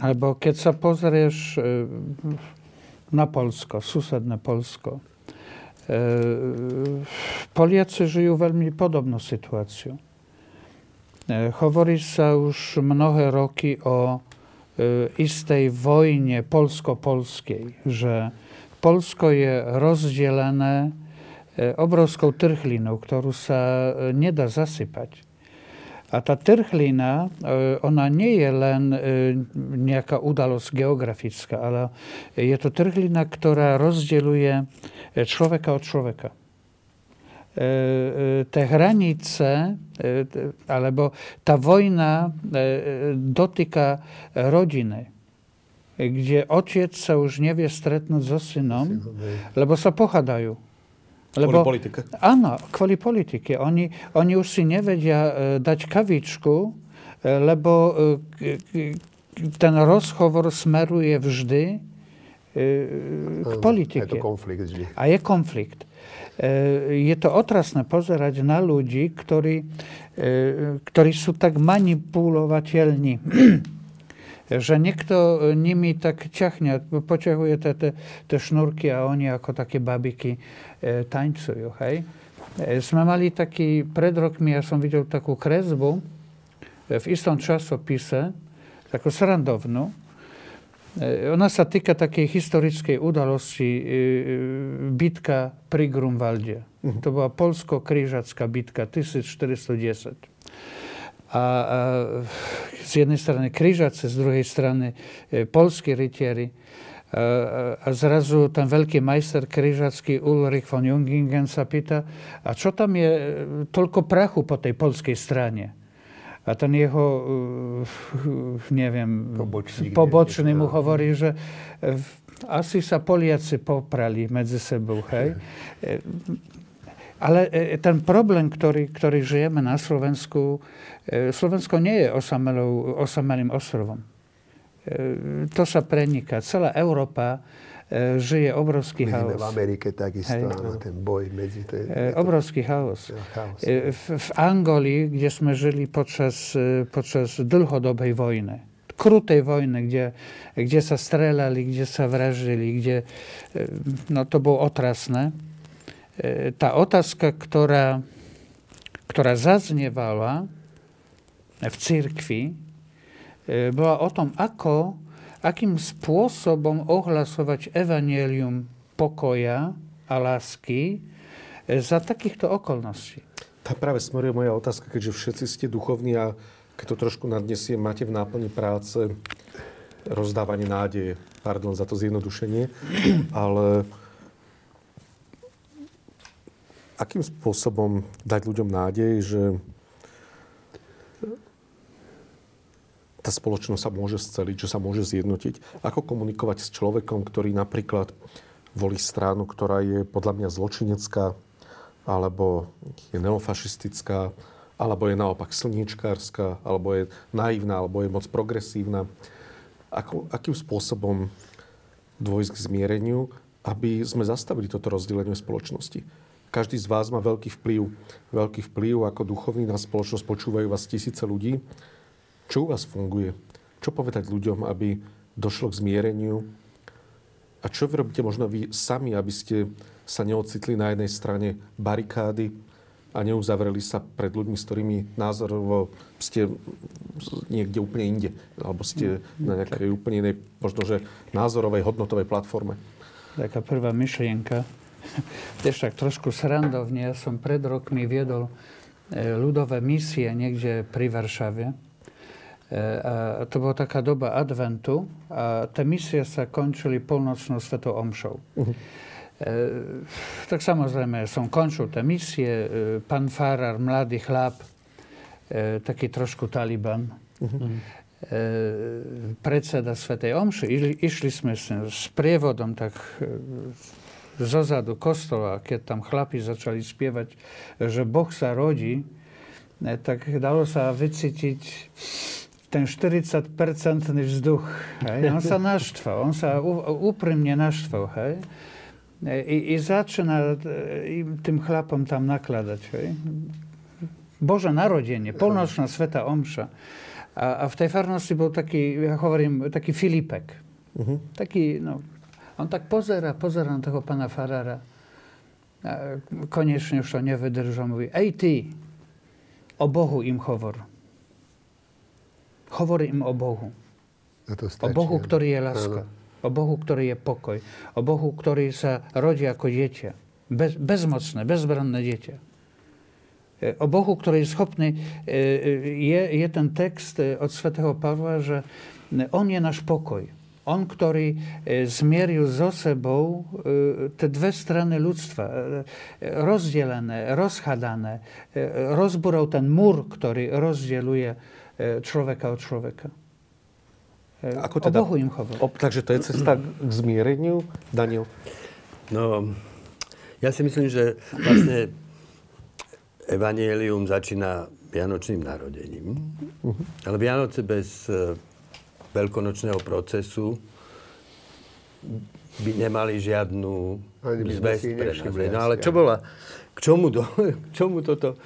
lebo keď sa pozrieš na Polsko, susedné Polsko, Poliacy żyją veľmi podobną sytuacją. Mówi się już mnohé roky o istej wojnie polsko-polskiej, że Polsko jest rozdzielone obrovskou trchliną, którą się nie da zasypać. A tá trhlina, ona nie je len nejaká udalosť geografická, ale je to trhlina, ktorá rozdeľuje človeka od človeka. Te hranice, alebo tá vojna dotyka rodiny, kde otec sa už nevie stretnúť so synom, lebo sa pohádajú. Lebo, kvôli politike. Áno, kvôli politike. Oni, oni už si nevedia dať kavičku, lebo ten rozhovor smeruje vždy k politike. A je to konflikt vždy. A je konflikt. Je to otrasné pozerať na ľudí, ktorí, ktorí sú tak manipulovateľní. Že niekto nimi tak ťahňa, poťahuje te, te, te šnúrky a oni ako také babiky e, tańcujú, hej. E, sme mali taký, pred rokmi ja som videl takú kresbu e, v istom časopise, takú srandovnú. E, ona sa týka takej historickej udalosti e, bitka pri Grunwaldzie. Uh-huh. To bola polsko-kryžacká bitka tisíc štyristo desať. A, a z jednej strany kryžace, z druhej strany e, polskí rytieri. A, a zrazu ten veľký majster kryžacký Ulrich von Jungingen sa pýta, a čo tam je toľko prachu po tej polskej strane? A ten jeho, uh, neviem, pobočný, pobočný mu hovorí, že v, asi sa Poliaci poprali medzi sebou, hej? Ale ten problém, ktorý, ktorý žijeme na Slovensku, Slovensko nie je osamelou, osamelým ostrovom. To sa preniká. Celá Európa žije obrovský chaos. V Amerike takisto, áno, ten boj medzi... To je, je to... Obrovský chaos. chaos. V, v Angolii, kde sme žili počas, počas dlhodobej vojny, krutej wojny, gdzie, kde sa strelali, kde sa vraždili, kde... No to bolo otrasné. Ta otázka, która, która zazniewała w cyrkwi, była o tym, ako, jakim sposobem oglasować Ewangelium pokoja a laski za takich to okolności. Ta prawie smeruje moja otázka, keďže wszyscy ste duchowni, a keď to trošku nadniesie, máte v náplni práce rozdávanie nádeje, pardon za to zjednodušenie, ale... Akým spôsobom dať ľuďom nádej, že tá spoločnosť sa môže sceliť, že sa môže zjednotiť? Ako komunikovať s človekom, ktorý napríklad volí stranu, ktorá je podľa mňa zločinecká, alebo je neofašistická, alebo je naopak slniečkárska, alebo je naivná, alebo je moc progresívna? Ako, akým spôsobom dôjsť k zmiereniu, aby sme zastavili toto rozdelenie spoločnosti? Každý z vás má veľký vplyv. Veľký vplyv ako duchovný na spoločnosť. Počúvajú vás tisíce ľudí. Čo u vás funguje? Čo povedať ľuďom, aby došlo k zmiereniu? A čo vy robíte možno vy sami, aby ste sa neocitli na jednej strane barikády a neuzavreli sa pred ľuďmi, s ktorými názorovo ste niekde úplne inde. Alebo ste na nejakej úplne inej, možno že názorovej, hodnotovej platforme. Taká prvá myšlienka. Tiež tak trošku srandovne, ja som pred rokmi viedol ľudové misie niekde pri Varšave. A to bola taká doba adventu a tie misie sa končili polnočnou svetou omšou. Uh-huh. Tak samozrejme som končil tie misie, pán farár, mladý chlap, taký trošku taliban. Uh-huh. Predseda svetej omši, išli sme s prievodom tak... zozadu kostola, keď tam chlapi začali spievať, že Boh sa rodí, tak dalo sa vycítiť ten štyridsaťpercentný vzduch. Hej. On sa naštval, on sa úprimne naštval. Hej. I, I zaczyna tym chlapom tam nakladať. Hej. Boże narodzenie, polnočná sveta omša. A, a v tej farnosti bol taký, ja hovorím, taký Filipek. Uh-huh. Taký, no, on tak pozera, pozera na tego pana farara. Koniecznie już to nie wydrża. Mówi, ej ty, o Bohu im chowor. Chowor im o Bohu. O Bohu, który je laska. O Bohu, który je pokoj. O Bohu, który się rodzi jako dziecię. Bez, bezmocne, bezbronne dziecię. o Bohu, który jest schopny, je, je ten tekst od świętego Pawła, że On je nasz pokój. On, który zmierzył ze sobą te dwie strony ludztwa, rozdzielone, rozchadane, rozburał ten mur, który rozdzieluje człowieka od człowieka. Ako teda, o Bohu im hovoril. Takže to je cesta k zmiereniu, Daniel? No, ja si myslím, že vlastne evanjelium začína vianočným narodením. Uh-huh. Ale Vianoce bez uh, veľkonočného procesu by nemali žiadnu zväzť pre nás. No, ale čo bola? K čomu, do, k čomu toto?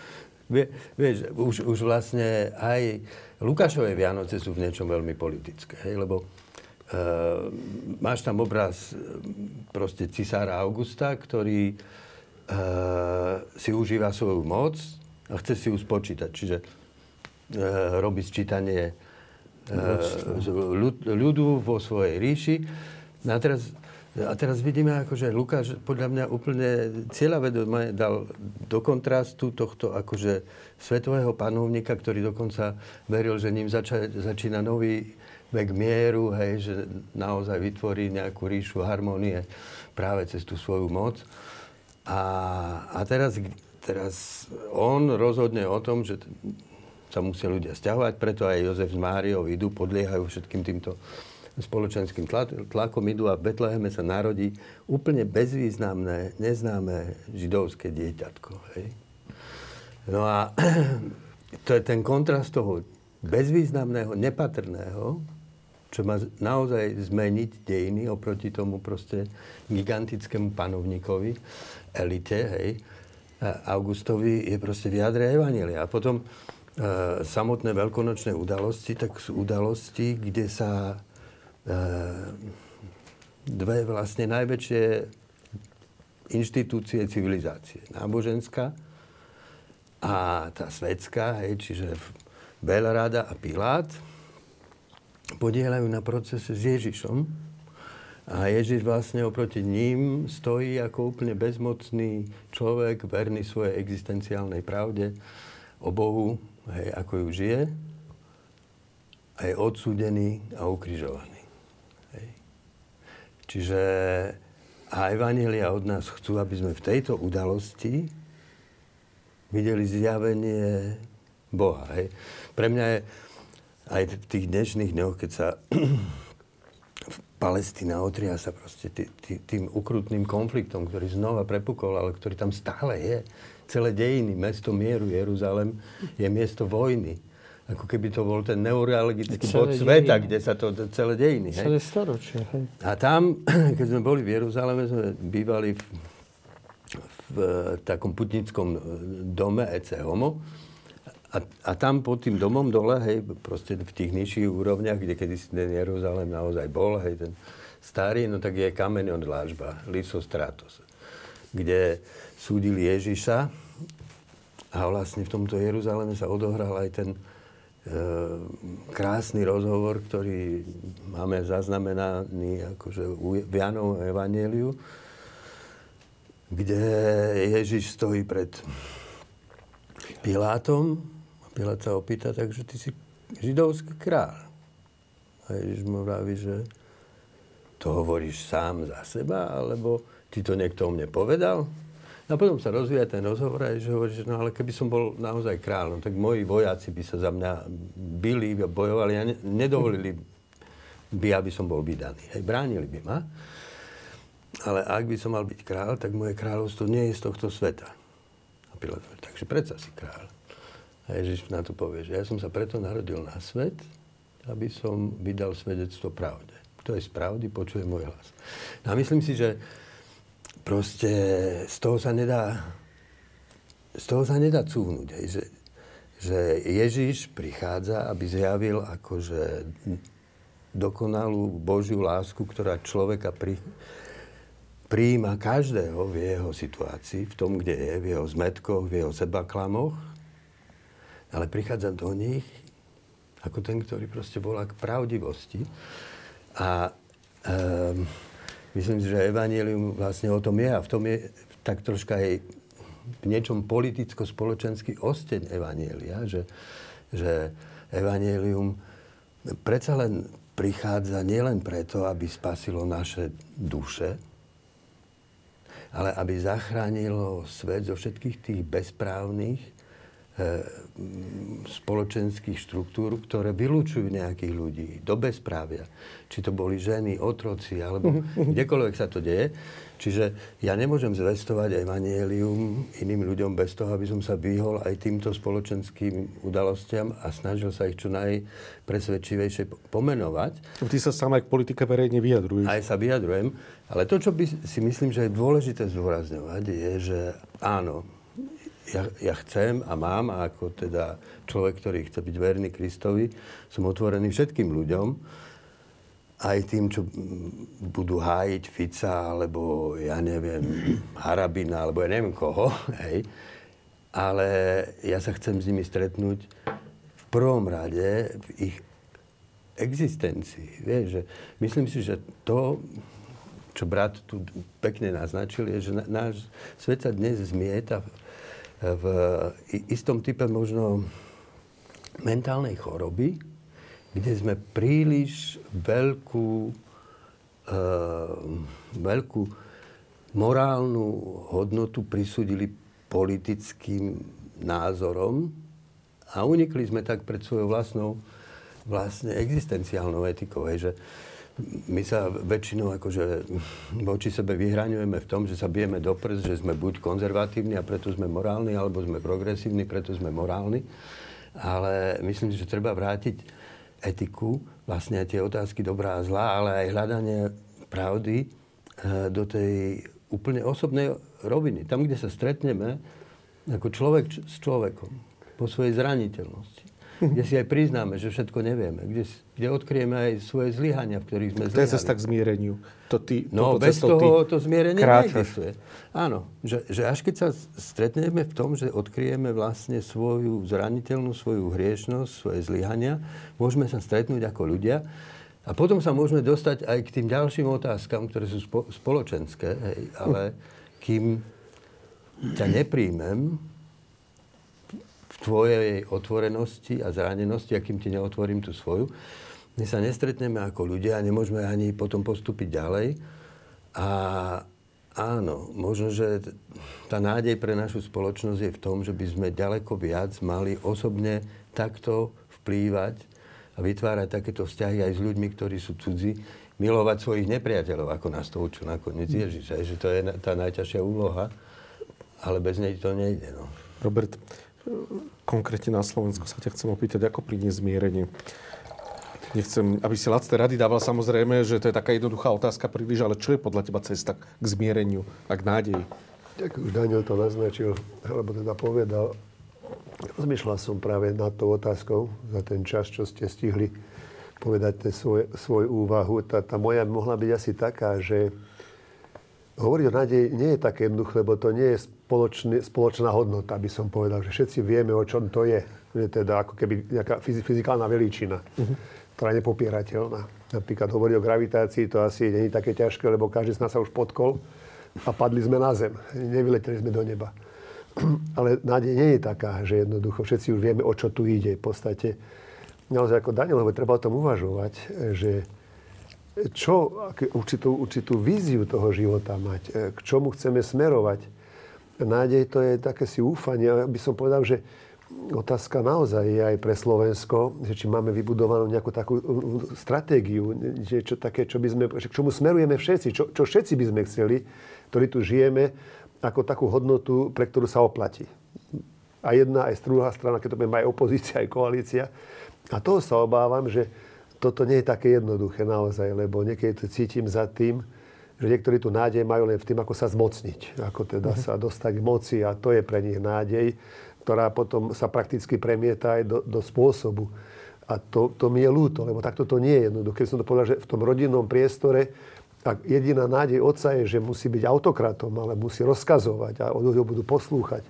Vie, vieš, už, už vlastne aj Lukášové Vianoce sú v niečom veľmi politické, hej, lebo e, máš tam obraz proste cisára Augusta, ktorý e, si užíva svoju moc a chce si ju spočítať. Čiže e, robí sčítanie e, ľud, ľudu vo svojej ríši. A teraz, a teraz vidíme, akože Lukáš podľa mňa úplne cieľavedome dal do kontrastu tohto akože svetového panovníka, ktorý dokonca veril, že ním zača- začína nový vek mieru, hej, že naozaj vytvorí nejakú ríšu harmonie práve cez tú svoju moc. A, a teraz, teraz on rozhodne o tom, že sa musia ľudia sťahovať, preto aj Jozef s Máriou idú, podliehajú všetkým týmto spoločenským tlakom, idú a v Betleheme sa narodí úplne bezvýznamné, neznáme židovské dieťatko. Hej? No a to je ten kontrast toho bezvýznamného, nepatrného, čo má naozaj zmeniť dejiny oproti tomu proste gigantickému panovníkovi, elite, hej, Augustovi, je proste v jadre evanjelia. A potom e, samotné veľkonočné udalosti, tak sú udalosti, kde sa dve vlastne najväčšie inštitúcie civilizácie. Náboženská a tá svetská, hej, čiže Veľrada a Pilát, podielajú na procese s Ježišom. A Ježiš vlastne oproti ním stojí ako úplne bezmocný človek, verný svojej existenciálnej pravde o Bohu, hej, ako ju žije, a je odsúdený a ukrižovaný. Čiže a evanjelia od nás chcú, aby sme v tejto udalosti videli zjavenie Boha. Hej. Pre mňa je aj v tých dnešných dňoch, keď sa Palestína otria sa proste tý, tý, tým ukrutným konfliktom, ktorý znova prepukol, ale ktorý tam stále je. Celé dejiny, mesto mieru, Jeruzalem je miesto vojny. Ako keby to bol ten neurologický bod sveta, kde sa to celé dejiny. Celé storočie. Hej. A tam, keď sme boli v Jeruzaleme, sme bývali v, v takom putnickom dome Ece Homo. A, a tam pod tým domom dole, hej, proste v tých nižších úrovniach, kde kedysi ten Jeruzalem naozaj bol, hej, ten starý, no tak je kameň od dlážba, Lysostratos, kde súdili Ježiša. A vlastne v tomto Jeruzaleme sa odohral aj ten krásny rozhovor, ktorý máme zaznamenaný akože v Jánovom evanjeliu, kde Ježiš stojí pred Pilátom a Pilát sa opýta, takže ty si židovský kráľ. A Ježiš mu vraví, že to hovoríš sám za seba, alebo ti to niekto o mne povedal? A potom sa rozvíja ten rozhovor a Ježiš hovorí, že no ale keby som bol naozaj kráľom, tak moji vojaci by sa za mňa bili, bojovali a nedovolili by, aby som bol vydaný. Hej, bránili by ma. Ale ak by som mal byť kráľ, tak moje kráľovstvo nie je z tohto sveta. A Pilát hovorí, takže predsa si kráľ. A Ježiš na to povie, že ja som sa preto narodil na svet, aby som vydal svedectvo pravde. Kto je z pravdy, počuje môj hlas. No a myslím si, že proste z toho sa nedá, z toho sa nedá cúvnuť, hej, že, že Ježiš prichádza, aby zjavil akože dokonalú Božiu lásku, ktorá človeka pri, prijíma každého v jeho situácii, v tom, kde je, v jeho zmätkoch, v jeho sebaklamoch, ale prichádza do nich ako ten, ktorý proste volá k pravdivosti. A um, myslím si, že evanjelium vlastne o tom je a v tom je tak troška aj v niečom politicko-spoločenský osteň evanjelia, že, že evanjelium predsa len prichádza nielen preto, aby spasilo naše duše, ale aby zachránilo svet zo všetkých tých bezprávnych e, spoločenských štruktúr, ktoré vylúčujú nejakých ľudí do bezprávia. Či to boli ženy, otroci, alebo kdekoľvek sa to deje. Čiže ja nemôžem zvestovať evanjelium iným ľuďom bez toho, aby som sa vyhol aj týmto spoločenským udalostiam a snažil sa ich čo najpresvedčivejšie pomenovať. Ty sa sám aj k politike verejne vyjadruješ. Aj sa vyjadrujem. Ale to, čo by si myslím, že je dôležité zdôrazňovať, je, že áno, ja, ja chcem a mám, a ako teda človek, ktorý chce byť verný Kristovi, som otvorený všetkým ľuďom, aj tým, čo budú hájiť Fica, alebo ja neviem, Harabina, alebo ja neviem koho, hej. Ale ja sa chcem s nimi stretnúť v prvom rade v ich existencii. Vieš, že myslím si, že to, čo brat tu pekne naznačil, je, že náš svet sa dnes zmieta v istom type možno mentálnej choroby, kde sme príliš veľkú, e, veľkú morálnu hodnotu prisúdili politickým názorom a unikli sme tak pred svojou vlastnou vlastne existenciálnou etikou, hej, že my sa väčšinou akože voči sebe vyhraňujeme v tom, že sa bijeme do prs, že sme buď konzervatívni a preto sme morálni, alebo sme progresívni, preto sme morálni. Ale myslím si, že treba vrátiť etiku, vlastne tie otázky dobrá a zlá, ale aj hľadanie pravdy do tej úplne osobnej roviny. Tam, kde sa stretneme ako človek s človekom, po svojej zraniteľnosti. Kde si aj priznáme, že všetko nevieme. Kde, kde odkryjeme aj svoje zlyhania, v ktorých sme zlyhali. To je zase tak zmiereniu. To ty, no, bez toho to zmierenie neexistuje. Áno, že, že až keď sa stretneme v tom, že odkryjeme vlastne svoju zraniteľnosť, svoju hriešnosť, svoje zlyhania, môžeme sa stretnúť ako ľudia a potom sa môžeme dostať aj k tým ďalším otázkam, ktoré sú spo, spoločenské, hej, ale kým ťa nepríjmem, tvojej otvorenosti a zranenosti, akým ti neotvorím tú svoju. My sa nestretneme ako ľudia a nemôžeme ani potom postúpiť ďalej. A áno, možno, že tá nádej pre našu spoločnosť je v tom, že by sme ďaleko viac mali osobne takto vplývať a vytvárať takéto vzťahy aj s ľuďmi, ktorí sú cudzí, milovať svojich nepriateľov, ako nás to učil nakoniec Ježiš. Že to je tá najťažšia úloha, ale bez nej to nejde. No. Robert, konkrétne na Slovensku sa ťa chcem opýtať, ako priniesť zmierenie. Nechcem, aby si lacné rady dával, samozrejme, že to je taká jednoduchá otázka príliš, ale čo je podľa teba cesta k zmiereniu a k nádeji? Tak už Daniel to naznačil, alebo teda povedal. Rozmýšľal som práve nad tou otázkou za ten čas, čo ste stihli povedať svoj, svoju úvahu. Tá, tá moja mohla byť asi taká, že hovoriť o nádeji nie je také jednoduché, lebo to nie je spoločný, spoločná hodnota, by som povedal, že všetci vieme, o čom to je. Je teda ako keby nejaká fyzikálna veličina, uh-huh. ktorá je nepopierateľná. Napríklad hovoriť o gravitácii, to asi nie je také ťažké, lebo každý z nás sa už potkol a padli sme na zem. Nevyleteli sme do neba. Ale nádej nie je taká, že jednoducho všetci už vieme, o čo tu ide. V podstate, naozaj ako Daniel, lebo treba o tom uvažovať, že čo, určitú, určitú víziu toho života mať, k čomu chceme smerovať. Nádej to je také si úfanie. Ja by som povedal, že otázka naozaj je aj pre Slovensko, že či máme vybudovanú nejakú takú stratégiu, že čo také, čo by sme, k čomu smerujeme všetci, čo, čo všetci by sme chceli, ktorí tu žijeme, ako takú hodnotu, pre ktorú sa oplatí. A jedna, aj druhá strana, keď to bude aj opozícia, aj koalícia. A toho sa obávam, že toto nie je také jednoduché naozaj, lebo niekedy cítim za tým, že niektorí tu nádej majú len v tým, ako sa zmocniť, ako teda uh-huh. sa dostať k moci a to je pre nich nádej, ktorá potom sa prakticky premieta aj do, do spôsobu. A to, to mi je ľúto, lebo takto to nie je jednoduché. Keď som to povedal, že v tom rodinnom priestore tak jediná nádej otca je, že musí byť autokratom, ale musí rozkazovať a od ľudí budú poslúchať,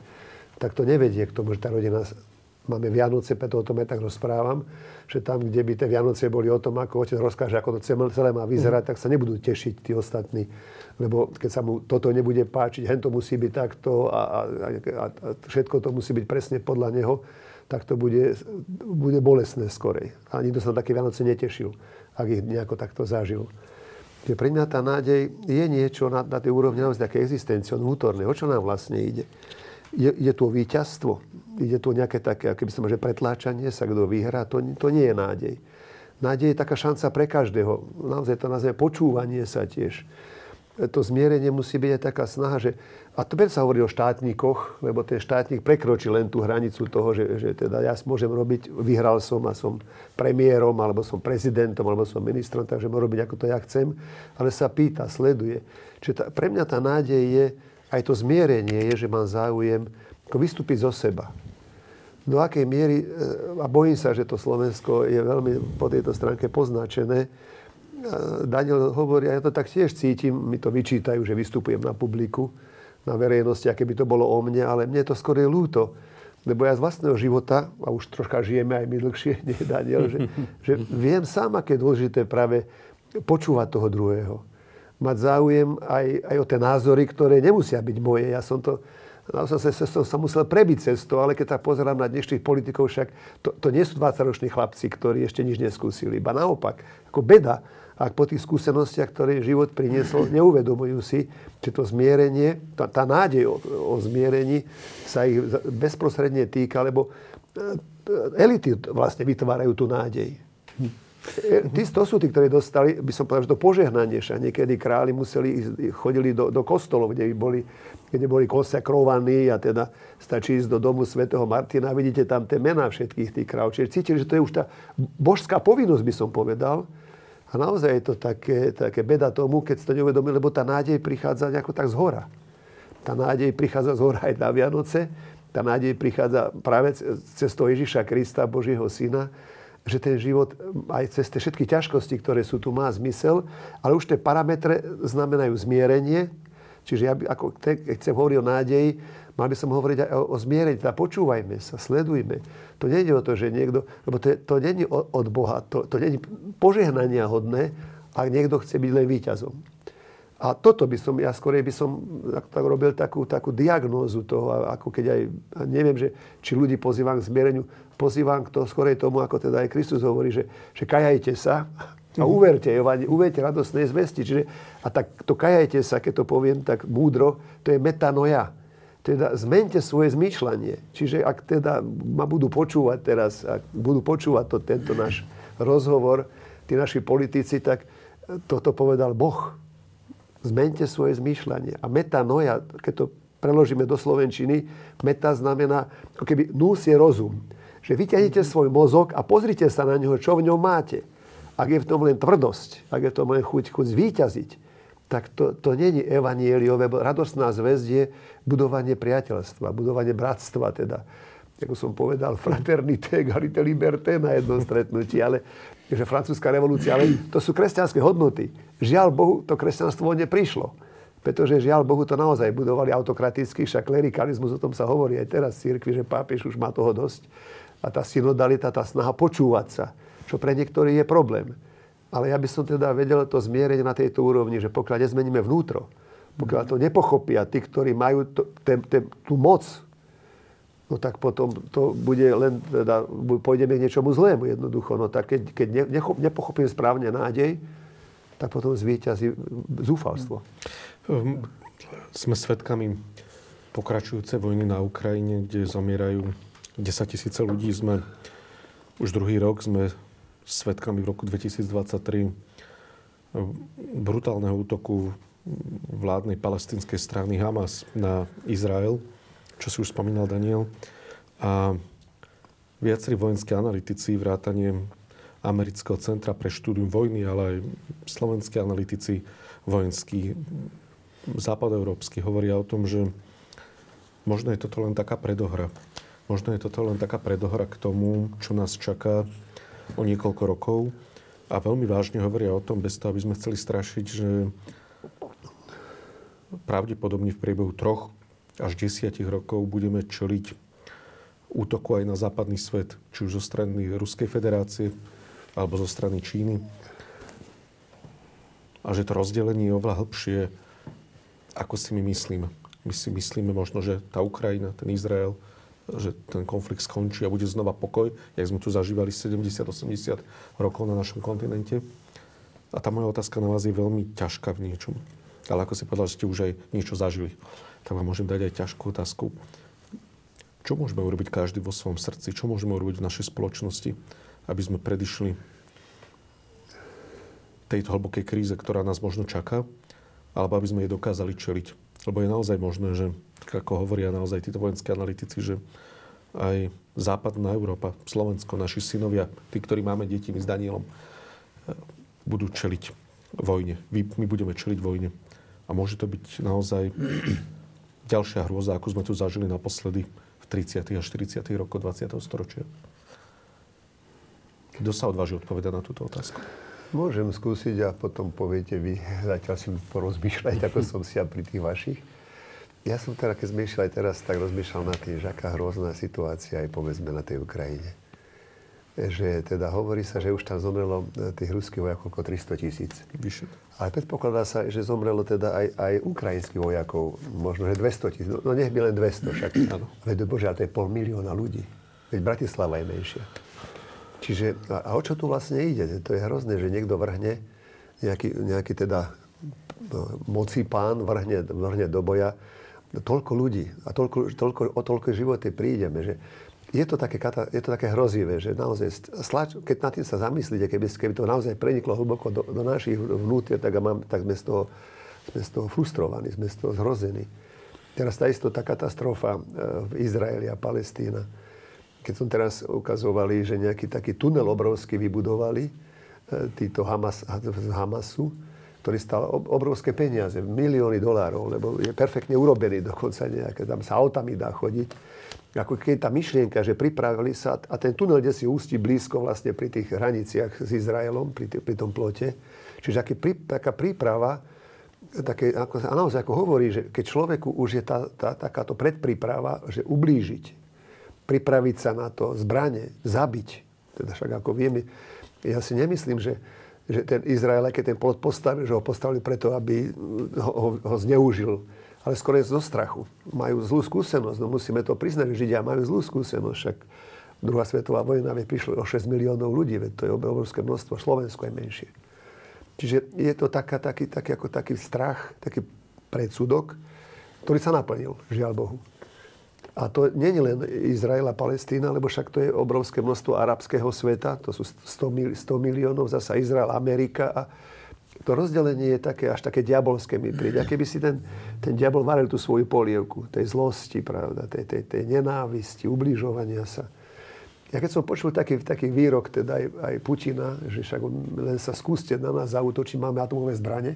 tak to nevedie k tomu, že tá rodina máme Vianoce, preto o tom aj tak rozprávam, že tam, kde by tie Vianoce boli o tom, ako otec rozkáže, ako to celé má vyzerať, tak sa nebudú tešiť tí ostatní. Lebo keď sa mu toto nebude páčiť, hen to musí byť takto a, a, a, a všetko to musí byť presne podľa neho, tak to bude, bude bolestné skorej. A nikto sa na také Vianoce netešil, ak ich nejako takto zažil. Čiže pre mňa tá nádej je niečo na, na tej úrovni naozaj také existencie, vnútorné. O čo nám vlastne ide? Je, je tu víťazstvo, ide tu nejaké také, keby som mal, že pretláčanie sa, kto vyhrá, to, to nie je nádej. Nádej je taká šanca pre každého. Naozaj to nazve počúvanie sa tiež. To zmierenie musí byť aj taká snaha, že... A to sa hovorí o štátnikoch, lebo ten štátnik prekročil len tú hranicu toho, že, že teda ja môžem robiť, vyhral som a som premiérom, alebo som prezidentom, alebo som ministrom, takže môžem robiť, ako to ja chcem. Ale sa pýta, sleduje. Čiže tá, pre mňa tá nádej je, aj to zmierenie je, že mám záujem ako vystúpiť zo seba. Do akej miery, a bojím sa, že to Slovensko je veľmi po tejto stránke poznačené, Daniel hovorí, a ja to tak tiež cítim, mi to vyčítajú, že vystupujem na publiku, na verejnosti, aké by to bolo o mne, ale mne je to skôr je ľúto. Lebo ja z vlastného života, a už troška žijeme aj my dlhšie, nie Daniel, že, že viem sám, aké je dôležité práve počúvať toho druhého. Mať záujem aj, aj o tie názory, ktoré nemusia byť moje. Ja som to... Naozaj sa, som sa musel prebiť cez to, ale keď sa pozerám na dnešných politikov, však to, to nie sú dvadsaťroční chlapci, ktorí ešte nič neskúsili. Iba naopak, ako beda, ak po tých skúsenostiach, ktoré život priniesol, neuvedomujú si, že to zmierenie, tá, tá nádej o, o zmierení sa ich bezprostredne týka, lebo elity vlastne vytvárajú tú nádej. Tí, to sú tí, ktorí dostali, by som povedal, že to požehnanejšie. Niekedy králi museli ísť, chodili do, do kostolov, kde boli, kde boli konsekrovaní a teda stačí ísť do domu svätého Martina. Vidíte tam tie mená všetkých tých kráľov. Čiže cítili, že to je už tá božská povinnosť, by som povedal. A naozaj je to také, také beda tomu, keď si to neuvedomí, lebo tá nádej prichádza nejako tak zhora. Tá nádej prichádza zhora aj na Vianoce. Tá nádej prichádza práve cez toho Ježiša Krista, Božieho Syna, že ten život aj cez tie všetky ťažkosti, ktoré sú tu, má zmysel, ale už tie parametre znamenajú zmierenie. Čiže ja by, ako chcem hovoriť o nádeji, mal by som hovoriť aj o, o zmierení. Teda počúvajme sa, sledujme. To nie je o to, že niekto... Lebo to, to nie je od Boha. To, to nie je požehnania hodné, ak niekto chce byť len víťazom. A toto by som, ja skorej by som tak robil takú, takú diagnózu toho, ako keď aj, neviem, že, či ľudí pozývam k zmiereniu, pozývam k toho skorej tomu, ako teda aj Kristus hovorí, že, že kajajte sa a uverte, uverte radosnej zvesti. Čiže, a tak to kajajte sa, keď to poviem tak múdro, to je metanoia. Teda zmente svoje zmýšľanie. Čiže ak teda ma budú počúvať teraz, ak budú počúvať to, tento náš rozhovor, tí naši politici, tak toto povedal Boh. Zmente svoje zmýšľanie. A metanoja, keď to preložíme do slovenčiny, meta znamená, ako keby nús je rozum. Že vyťahnite svoj mozog a pozrite sa na neho, čo v ňom máte. Ak je v tom len tvrdosť, ak je v tom len chuť, chuť zvíťaziť, tak to, to nie je evanieliové. Radostná zväzť je budovanie priateľstva, budovanie bratstva teda. Ako som povedal, fraternité, egalite, liberté na jednom stretnutí, ale... Takže francúzska revolúcia, ale to sú kresťanské hodnoty. Žiaľ Bohu, to kresťanstvo neprišlo. Pretože žiaľ Bohu to naozaj budovali autokraticky, však klerikalizmus, o tom sa hovorí aj teraz v cirkvi, že pápež už má toho dosť. A tá synodalita, tá snaha počúvať sa, čo pre niektorých je problém. Ale ja by som teda vedel to zmierenie na tejto úrovni, že pokiaľ nezmeníme vnútro, pokiaľ to nepochopia tí, ktorí majú to, ten, ten, tú moc, no tak potom to bude len, teda, pôjdeme k niečomu zlému jednoducho. No tak keď, keď nechop, nepochopím správne nádej, tak potom zvíťazí zúfalstvo. Sme svedkami pokračujúcej vojny na Ukrajine, kde zomierajú desaťtisíce ľudí. Sme, už druhý rok sme svedkami v roku dvetisícdvadsaťtri brutálneho útoku vládnej palestinskej strany Hamas na Izrael, čo si už spomínal Daniel. A viacerí vojenskí analytici, vrátane Amerického centra pre štúdium vojny, ale aj slovenskí analytici vojenskí, západoeurópsky, hovoria o tom, že možno je toto len taká predohra. Možno je toto len taká predohra k tomu, čo nás čaká o niekoľko rokov. A veľmi vážne hovoria o tom, bez toho, aby sme chceli strašiť, že pravdepodobne v priebehu troch až desiatich rokov budeme čeliť útoku aj na západný svet, či už zo strany Ruskej federácie alebo zo strany Číny. A že to rozdelenie je oveľa hlbšie, ako si my myslíme. My si myslíme možno, že tá Ukrajina, ten Izrael, že ten konflikt skončí a bude znova pokoj, jak sme tu zažívali sedemdesiat až osemdesiat rokov na našom kontinente. A tá moja otázka na vás je veľmi ťažká v niečom. Ale ako si povedal, že ste už aj niečo zažili, tak vám môžem dať aj ťažkú otázku. Čo môžeme urobiť každý vo svojom srdci? Čo môžeme urobiť v našej spoločnosti, aby sme predišli tejto hlbokej kríze, ktorá nás možno čaká, alebo aby sme jej dokázali čeliť? Lebo je naozaj možné, že, ako hovoria naozaj títo vojenskí analytici, že aj západná Európa, Slovensko, naši synovia, tí, ktorí máme deti, my s Danielom, budú čeliť vojne. My budeme čeliť vojne. A môže to byť naozaj ďalšia hrôza, ako sme tu zažili naposledy tridsiatych a štyridsiatych rokov dvadsiateho storočia. Kto sa odváži odpovedať na túto otázku? Môžem skúsiť a potom poviete vy. Zatiaľ si porozmýšľať, ako som si ja pri tých vašich. Ja som teda, keď sme išli aj teraz, tak rozmýšľal nad tým, že aká hrozná situácia aj povedzme na tej Ukrajine. Že teda hovorí sa, že už tam zomrelo tých ruských vojakov okolo tristo tisíc. Vyššie. Ale predpokladá sa, že zomrelo teda aj, aj ukrajinských vojakov, možno, že dvesto tisíc. No, no nech by len dvesto však. Ale bože, ale to je pol milióna ľudí. Veď Bratislava je menšia. Čiže, a, a o čo tu vlastne ide? To je hrozné, že niekto vrhne, nejaký, nejaký teda no, mocí pán vrhne, vrhne do boja toľko ľudí. A toľko, toľko, o toľko životy prídeme, že je to také, je to také hrozivé, že naozaj, slač, keď na tým sa zamyslíte, keby, keby to naozaj preniklo hlboko do, do našich vnútri, tak, mám, tak sme, z toho, sme z toho frustrovaní, sme z toho zhrození. Teraz takisto tá katastrofa v Izraeli a Palestína. Keď som teraz ukazovali, že nejaký taký tunel obrovský vybudovali títo Hamas, z Hamasu, ktorý stal obrovské peniaze, milióny dolárov, lebo je perfektne urobený dokonca nejaké, tam sa autami dá chodiť. Ako keď tá myšlienka, že pripravili sa a ten tunel, kde si ústí blízko vlastne pri tých hraniciach s Izraelom, pri, t- pri tom plote. Čiže aký, pri, taká príprava, také, ako, a naozaj ako hovorí, že keď človeku už je tá, tá, takáto predpríprava, že ublížiť, pripraviť sa na to, zbrane, zabiť. Teda však ako vieme, ja si nemyslím, že, že ten Izrael, keď ten plot postavil, že ho postavili preto, aby ho, ho, ho zneužil. Ale skôr je zo strachu. Majú zlú skúsenosť. No musíme to priznať, že Židia majú zlú skúsenosť. Však druhá svetová vojna prišlo o šesť miliónov ľudí. Veď to je obrovské množstvo. Slovensko je menšie. Čiže je to taká, taký, taký, ako taký strach, taký predsudok, ktorý sa naplnil, žiaľ Bohu. A to nie je len Izrael a Palestína, lebo však to je obrovské množstvo arabského sveta. To sú sto miliónov, zasa Izrael, Amerika a to rozdelenie je také, až také diabolské mi príde. A keby si ten, ten diabol varil tú svoju polievku, tej zlosti, pravda, tej, tej, tej nenávisti, ubližovania sa. Ja keď som počul taký, taký výrok, teda aj, aj Putina, že však len sa skúste na nás zaútočiť, máme atomové zbrane,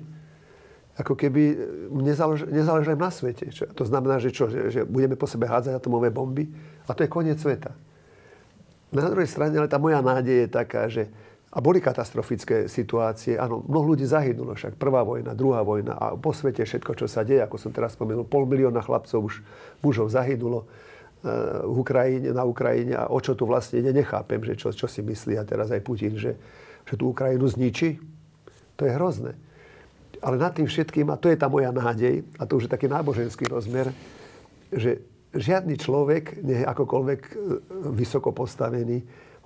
ako keby nezáleží na svete. Čo, to znamená, že čo, že, že budeme po sebe hádzať atomové bomby a to je koniec sveta. Na druhej strane, ale tá moja nádej je taká, že a boli katastrofické situácie. Áno, mnoho ľudí zahynulo však. Prvá vojna, druhá vojna a po svete všetko, čo sa deje. Ako som teraz spomenul, pol milióna chlapcov už mužov zahynulo v Ukrajine, na Ukrajine. A o čo tu vlastne ide, nechápem, že čo, čo si myslí a teraz aj Putin, že, že tú Ukrajinu zničí. To je hrozné. Ale nad tým všetkým, a to je tá moja nádej, a to už je taký náboženský rozmer, že žiadny človek, nie akokoľvek vysoko postavený,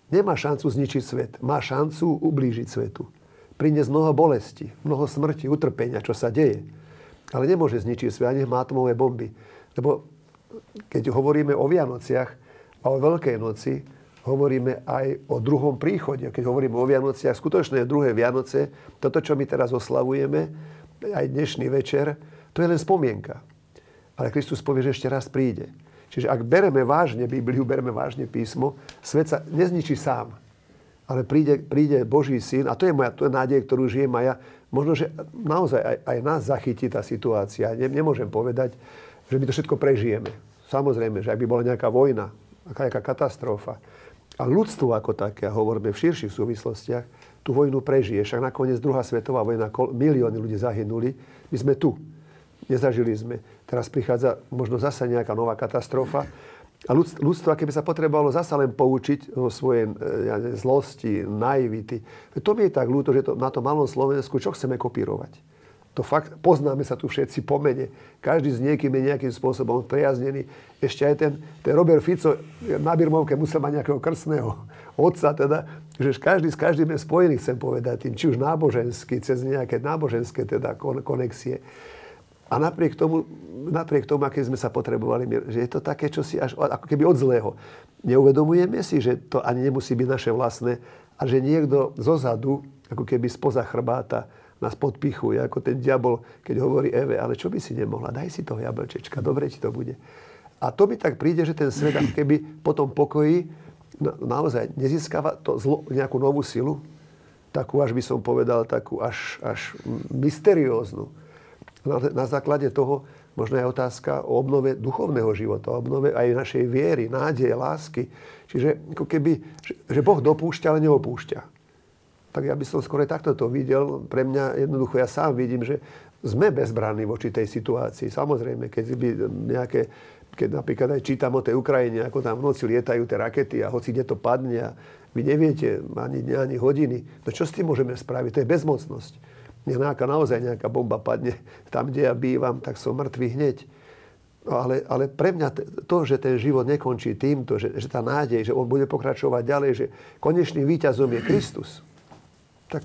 nemá šancu zničiť svet. Má šancu ublížiť svetu. Priniesť mnoho bolesti, mnoho smrti, utrpenia, čo sa deje. Ale nemôže zničiť svet, ani má atomové bomby. Lebo keď hovoríme o Vianociach a o Veľkej noci, hovoríme aj o druhom príchode. Keď hovoríme o Vianociach, skutočné druhé Vianoce, toto, čo my teraz oslavujeme, aj dnešný večer, to je len spomienka. Ale Kristus povie, že ešte raz príde. Čiže ak bereme vážne Bibliu, bereme vážne písmo, svet sa nezničí sám. Ale príde, príde Boží syn a to je moja to je nádej, ktorú žijem a ja. Možno, že naozaj aj, aj nás zachytí tá situácia. Ne, nemôžem povedať, že my to všetko prežijeme. Samozrejme, že ak by bola nejaká vojna, nejaká katastrofa. A ľudstvo ako také, a hovoríme v širších súvislostiach, tú vojnu prežije. Však nakoniec druhá svetová vojna, milióny ľudí zahynuli. My sme tu. Nezažili sme. Teraz prichádza možno zasa nejaká nová katastrofa A ľudstvo, keby sa potrebovalo zasa len poučiť o svojej zlosti, naivity. To mi je tak ľúto, že to, na tom malom Slovensku čo chceme kopírovať? To fakt, poznáme sa tu všetci po mene. Každý s niekým je nejakým spôsobom priaznený. Ešte aj ten, ten Robert Fico na Birmovke musel mať nejakého krstného otca, teda, že každý s každým je spojený, chcem povedať tým, či už náboženský, cez nejaké náboženské teda konexie. A napriek tomu, napriek tomu, aké sme sa potrebovali, že je to také, čo si až ako keby od zlého. Neuvedomujeme si, že to ani nemusí byť naše vlastné a že niekto zozadu, ako keby spoza chrbáta, nás podpichuje, ako ten diabol, keď hovorí Eve, ale čo by si nemohla, daj si toho jablčečka, dobre ti to bude. A to mi tak príde, že ten svet, ako keby po tom pokoji naozaj nezískava to zlo, nejakú novú silu, takú, až by som povedal, takú až, až mysterióznu. Na základe toho možno je otázka o obnove duchovného života, o obnove aj našej viery, nádeje, lásky. Čiže ako keby, že Boh dopúšťa, ale neopúšťa. Tak ja by som skôr takto to videl. Pre mňa jednoducho, ja sám vidím, že sme bezbranní voči tej situácii. Samozrejme, keď by nejaké, keď napríklad aj čítam o tej Ukrajine, ako tam v noci lietajú tie rakety a hoci kde to padne a vy neviete ani dňa, ani hodiny. No čo s tým môžeme spraviť? To je bezmocnosť. Nech nejaká, naozaj nejaká bomba padne. Tam, kde ja bývam, tak som mŕtvý hneď. No ale, ale pre mňa to, že ten život nekončí týmto, že, že tá nádej, že on bude pokračovať ďalej, že konečným víťazom je Kristus. Tak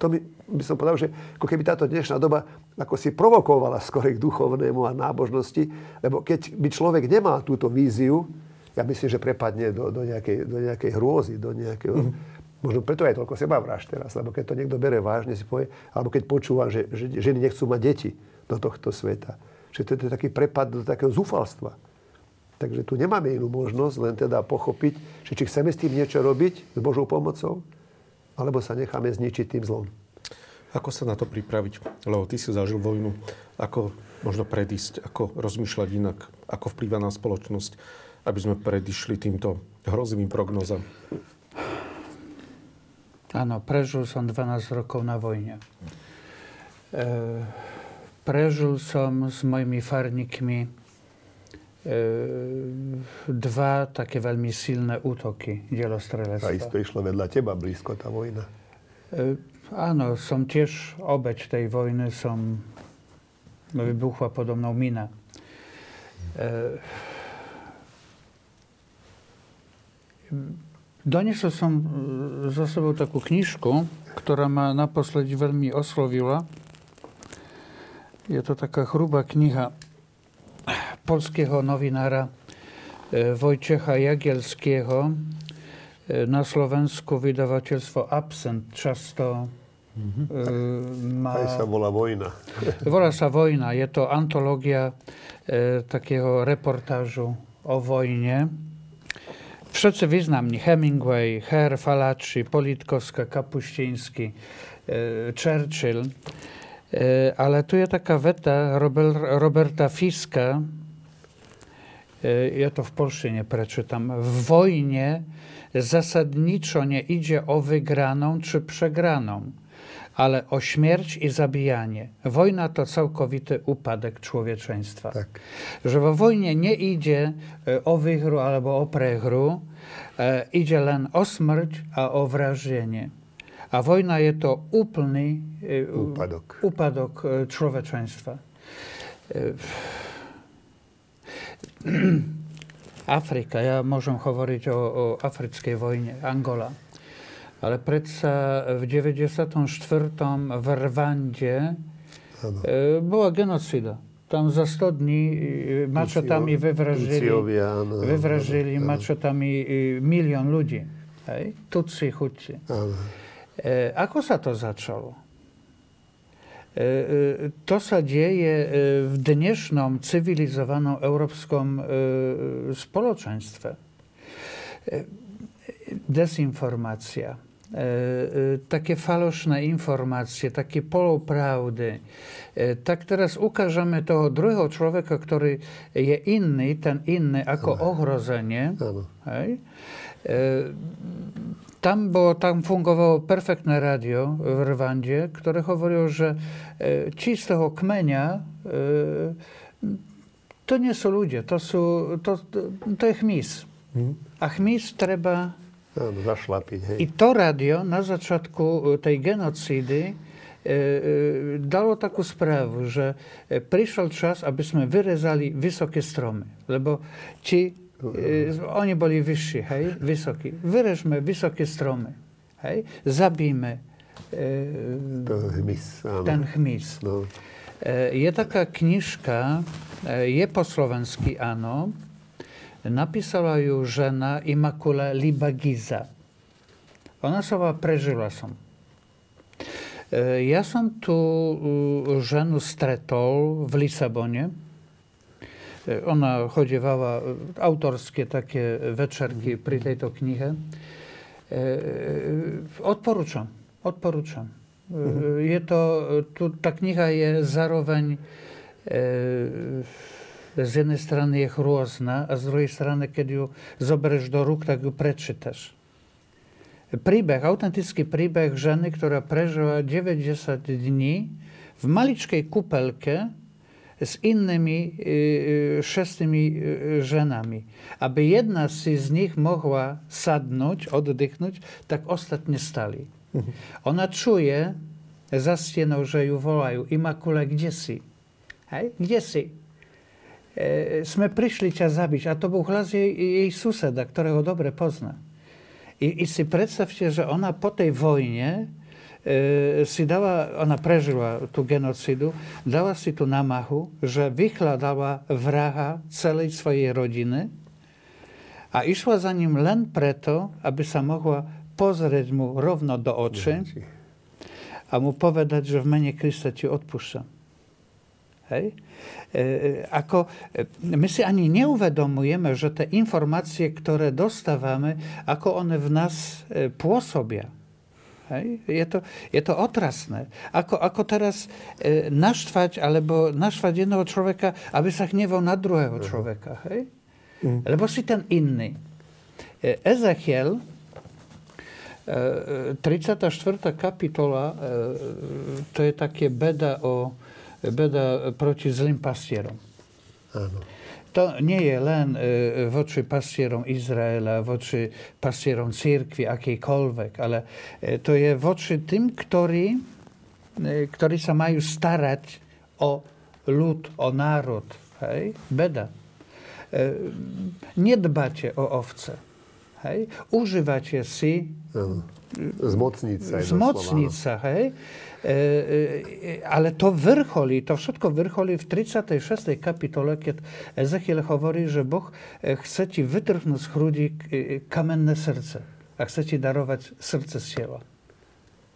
to mi, by som povedal, že ako keby táto dnešná doba ako si provokovala skôr k duchovnému a nábožnosti, lebo keď by človek nemal túto víziu, ja myslím, že prepadne do, do, nejakej, do nejakej hrôzy, do nejakého... Mm-hmm. Možno preto aj toľko sebavráž teraz, lebo keď to niekto bere vážne, si povie, alebo keď počúvam, že, že ženy nechcú mať deti do tohto sveta. Že to, to je taký prepad do takého zúfalstva. Takže tu nemáme inú možnosť, len teda pochopiť, že či chceme s tým niečo robiť s Božou pomocou, alebo sa necháme zničiť tým zlom. Ako sa na to pripraviť? Lebo ty si zažil vojnu. Ako možno predísť, ako rozmýšľať inak, ako vplýva na spoločnosť, aby sme predišli týmto hrozivým prognózam? Áno, prežil som dvanásť rokov na vojne. E, prežil som s mojimi farníkmi e, dva také veľmi silné útoky dielostrelectva. A isto išlo vedľa teba blízko tá vojna. E, áno, som tiež obeť tej vojny, som vybuchla podo mnou mina. E, Doniesol som za sebou takú knižku, ktorá ma naposledy veľmi oslovila. Je to taká hrubá kniha polského novinára Wojciecha Jagielskiego. Na Slovensku vydavateľstvo Absent často mm-hmm. má... Aj sa volá Vojna. Volá sa Vojna. Je to antológia takého reportážu o vojne. Wszyscy wyznamni, Hemingway, Herr, Falacci, Politkowska, Kapuściński, e, Churchill, e, ale tu jest taka weta Robert, Roberta Fiska, e, ja to w polszczynie przeczytam, w wojnie zasadniczo nie idzie o wygraną czy przegraną, ale o śmierć i zabijanie. Wojna to całkowity upadek człowieczeństwa. Tak. Że w wojnie nie idzie o wychru albo o prechru, e, idzie len o śmierć, a o wrażenie. A wojna jest to úplny e, upadok, upadok człowieczeństwa. E, Afryka, ja możem mówić o, o afryckiej wojnie, Angola. Ale predsa v deväťdesiatom štvrtom v Rwandzie e, bola genocida. Tam za sto dní e, maczetami wywrażyli, wywrażyli maczetami e, milion ludzi. Hej? Tutsi, Hutsi. E, ako sa to zaczęło? E, to sa dzieje w dnešnom cywilizowanym europejskim e, społeczeństwie. E, dezinformacja. E, e, takie faloszne informacje, takie poloprawdy. E, tak teraz ukażemy tego drugiego człowieka, który jest inny, ten inny, jako ogrożenie. E, tam, bo tam fungowało perfektne radio w Rwandzie, które mówiło, że e, ci z tego kmenia e, to nie sú ľudia, to, sú, to, to, to je chmís. Hmm. A chmís treba no, zašlapiť. Hej. I to rádio na začiatku tej genocídy dalo takú správu, že prišiel čas, aby sme vyrezali vysoké stromy, lebo ci, oni boli vyšší, hej, vysokí. Vyrežme vysoké stromy, hej, zabijme ten chmís. No. Je taká knižka, je po slovensky, áno, napisala ju žena Imakula Libagiza. Ona sama prežila som. Ja som tu ženu stretol v Lisabone. Ona chodziewała autorskie takie wieczorki przy tej to knihe. Odporuczam, odporuczam. Je to, tu, ta kniha jest zaroweň z jednej strony jest różna, a z drugiej strony, kiedy ją zoberesz do róg, tak ją przeczytasz. Príbeh, autentyczny príbeh żeny, która przeżyła dziewięćdziesiąt dni w maliczkiej kupelce z innymi y, sześcimi żenami. Aby jedna z nich mogła sadnąć, oddychnąć, tak ostatnie stali. Mhm. Ona czuje za ścianą, że ją wołają. Imakula, gdzie si? Hej? Gdzie si? E, sme przyszli cię zabić, a to był hlas jej, jej suseda, którego dobre pozna. I, i si predstavte, že ona po tej vojne e, si dala, ona prežila tú genocidu, dala si tú namahu, že vyhľadala vraha celej svojej rodiny a išla za ním len preto, aby sa mohla pozrieť mu rovno do očí a mu povedať, že v mene Krista ti odpúšťam. Hej? E, ako, my si ani nie uvedomujemy, że te informacje, które dostawamy, jako one w nas płosobia. Je to, je to otrasne. Ako, ako teraz e, naštwać, albo naštwać jednego człowieka, aby sa hniewał na drugiego człowieka. Hej? Mm. Lebo si ten inny. E, Ezechiel, e, tricátá štvrtá kapitola, e, to je takie beda o beda proti zlým pastierom. Áno. To nie je len voči pastierom Izraela, voči pastierom cirkvi, akejkoľvek, ale to je voči tým, ktorí, ktorí sa majú starať o ľud, o národ. Hej? Beda. Nedbáte o ovce. Hej? Užívate si... Áno. Zmocnica. Zmocnica, hej? Ale to vrcholi, to wszystko vrcholi w tridsiatej šiestej kapitole, kiedy Ezechiel mówi, że Bóg chce ci wytrhnąć z grudzi kamienne serce, a chce ci darować serce z ciała,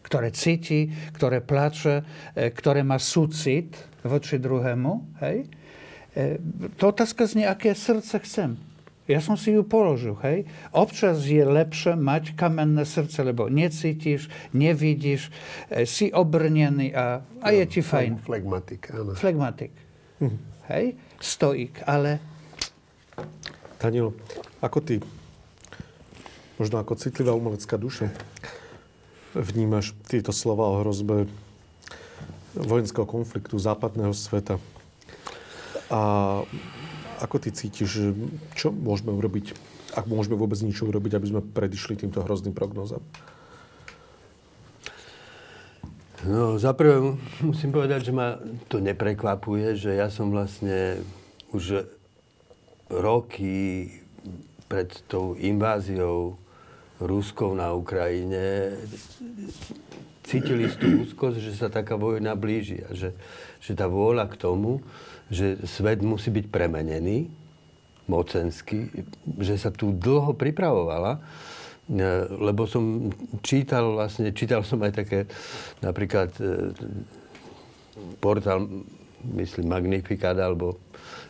które cyci, które płacze, które ma sucit woči drugiemu. Hej? To otázka znie, jakie serce chcę. Ja som si ju položil, hej. Občas je lepšie mať kamenné srdce, lebo necítiš, nevidíš, si obrnený a, a je ti fajn. Flegmatik, áno. Flegmatik, mhm. Hej. Stoik, ale... Danilo, ako ty, možno ako citlivá umelecká duša, vnímaš tieto slova o hrozbe vojenského konfliktu západného sveta a... Ako ty cítiš, čo môžeme urobiť, ak môžeme vôbec niečo urobiť, aby sme predišli týmto hrozným prognózam? No, zaprvé musím povedať, že ma to neprekvapuje, že ja som vlastne už roky pred tou inváziou Ruskou na Ukrajine cítil istú úzkosť, že sa taká vojna blíži a že, že tá vôľa k tomu, že svet musí byť premenený mocenský, že sa tu dlho pripravovala, lebo som čítal vlastne, čítal som aj také, napríklad portál, myslím, Magnificat, alebo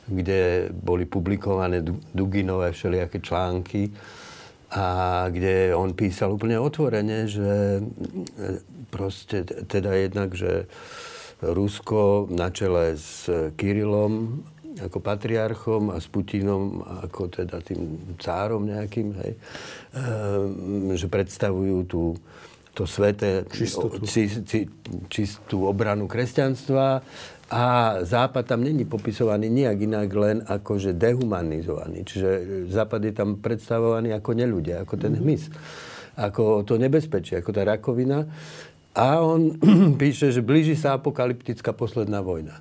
kde boli publikované Duginové všelijaké články a kde on písal úplne otvorene, že proste teda jednak, že Rusko na čele s Kirilom ako patriarchom a s Putinom ako teda tým cárom nejakým, hej, že predstavujú tú to sveté, čistotu. Či, či, čistú obranu kresťanstva a Západ tam není popisovaný nijak inak, len akože dehumanizovaný. Čiže Západ je tam predstavovaný ako neľudia, ako ten hmyz, ako to nebezpečie, ako tá rakovina. A on píše, že blíži sa apokalyptická posledná vojna.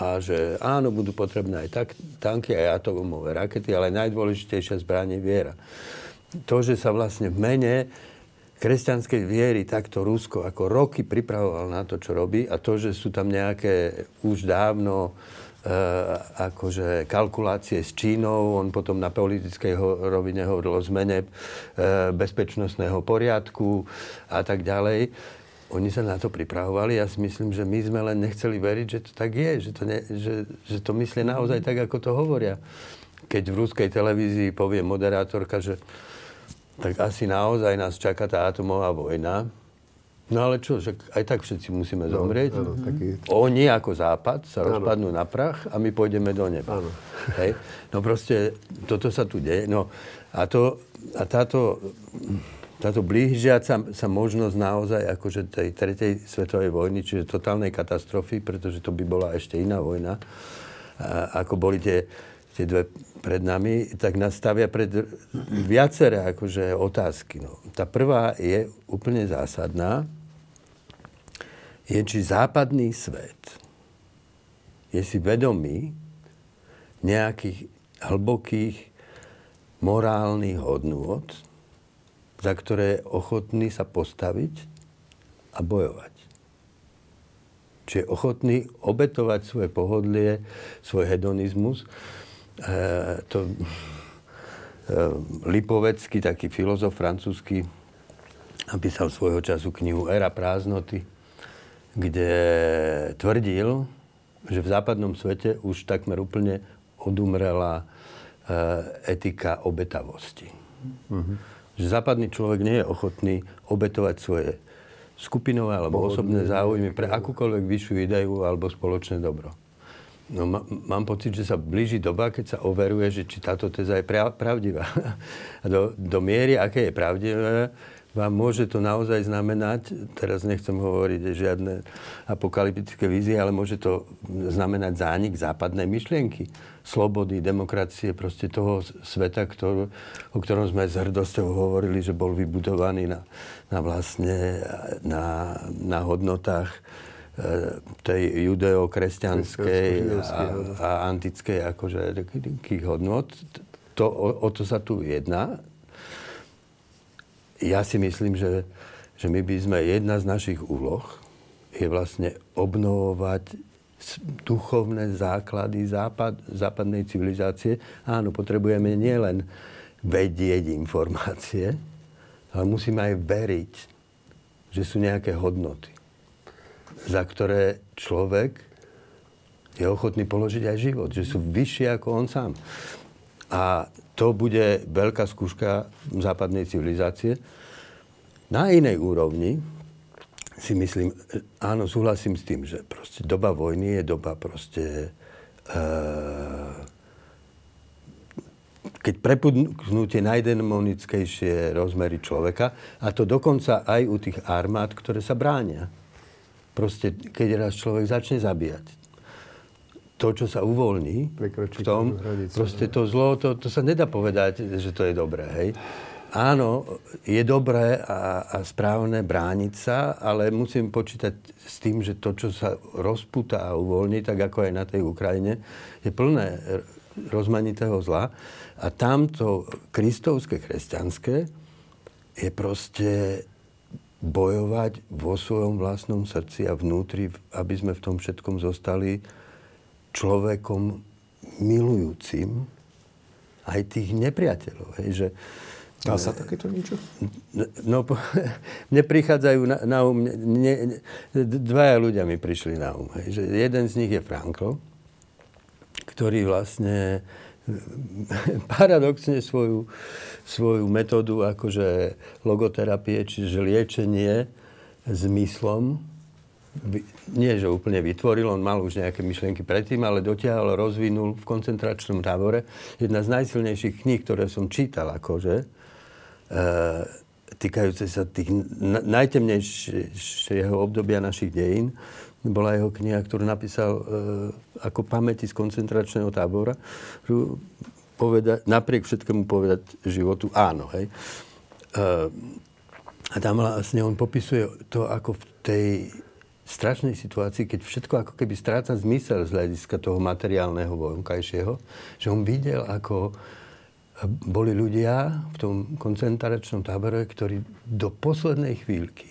A že áno, budú potrebné aj tak, tanky, aj atomové rakety, ale najdôležitejšia zbraň je viera. To, že sa vlastne v mene kresťanskej viery takto Rusko ako roky pripravovalo na to, čo robí, a to, že sú tam nejaké už dávno e, akože kalkulácie s Čínou, on potom na politickej rovine hovoril o zmene e, bezpečnostného poriadku a tak ďalej. Oni sa na to pripravovali. Ja si myslím, že my sme len nechceli veriť, že to tak je, že to, ne, že, že to myslia naozaj tak, ako to hovoria. Keď v ruskej televízii povie moderátorka, že tak asi naozaj nás čaká tá atomová vojna. No ale čo, že aj tak všetci musíme zomrieť. Áno, áno, taký... Oni ako Západ sa áno. rozpadnú na prach a my pôjdeme do neba. Áno. Hej? No proste, toto sa tu deje. No, a, to, a táto... Táto blížiaca sa možnosť naozaj akože tej tretej svetovej vojny, čiže totálnej katastrofy, pretože to by bola ešte iná vojna, a ako boli tie, tie dve pred nami, tak nás stavia pred viaceré akože otázky. No, tá prvá je úplne zásadná. Je, či západný svet je si vedomý nejakých hlbokých morálnych hodnôt, za ktoré je ochotný sa postaviť a bojovať. Čiže ochotný obetovať svoje pohodlie, svoj hedonizmus. E, to, e, Lipovecký, taký filozof francúzsky, napísal svojho času knihu Éra prázdnoty, kde tvrdil, že v západnom svete už takmer úplne odumrela e, etika obetavosti. Mhm. Že západný človek nie je ochotný obetovať svoje skupinové alebo Pohodný. osobné záujmy pre akúkoľvek vyššiu ideu alebo spoločné dobro. No, ma, mám pocit, že sa blíži doba, keď sa overuje, že či táto téza je pra, pravdivá. A do, do miery, aké je pravdivé, vám môže to naozaj znamenať, teraz nechcem hovoriť žiadne apokalyptické vízie, ale môže to znamenať zánik západnej myšlienky. Slobody, demokracie, proste toho sveta, ktorú, o ktorom sme s hrdosťou hovorili, že bol vybudovaný na, na vlastne na, na hodnotách tej judeo-kresťanskej a, a antickej akože takých hodnot. To, o, o to sa tu jedná. Ja si myslím, že, že my by sme, jedna z našich úloh je vlastne obnovovať duchovné základy západ, západnej civilizácie. Áno, potrebujeme nielen vedieť informácie, ale musíme aj veriť, že sú nejaké hodnoty, za ktoré človek je ochotný položiť aj život, že sú vyššie ako on sám. A to bude veľká skúška západnej civilizácie. Na inej úrovni si myslím, áno, súhlasím s tým, že proste doba vojny je doba proste... E, keď prepudnutie najdemonickejšie rozmery človeka, a to dokonca aj u tých armád, ktoré sa bránia. Proste, keď raz človek začne zabíjať, to, čo sa uvoľní v tom, hranice, proste to zlo, to, to sa nedá povedať, že to je dobré, hej. Áno, je dobré a, a správne brániť sa, ale musím počítať s tým, že to, čo sa rozputá a uvoľní, tak ako aj na tej Ukrajine, je plné rozmanitého zla. A tamto kristovské, kresťanské je proste bojovať vo svojom vlastnom srdci a vnútri, aby sme v tom všetkom zostali človekom milujúcim aj tých nepriateľov. Hej, že dá sa takéto niečo? No, mne prichádzajú na, na um... Ne, dvaja ľudia mi prišli na um. Hej, že jeden z nich je Frankl, ktorý vlastne paradoxne svoju, svoju metódu akože logoterapie, čiže liečenie zmyslom, nie že úplne vytvoril, on mal už nejaké myšlienky predtým, ale dotiahol, rozvinul v koncentračnom tábore. Jedna z najsilnejších kníh, ktoré som čítal akože, týkajúce sa tých najtemnejšieho obdobia našich dejín. Bola jeho kniha, ktorú napísal e, ako pamäti z koncentračného tábora. Povedať, napriek všetkému povedať životu áno. Hej. E, a tam vlastne on popisuje to, ako v tej strašnej situácii, keď všetko ako keby stráca zmysel z hľadiska toho materiálneho vonkajšieho, že on videl, ako boli ľudia v tom koncentračnom tábore, ktorí do poslednej chvíľky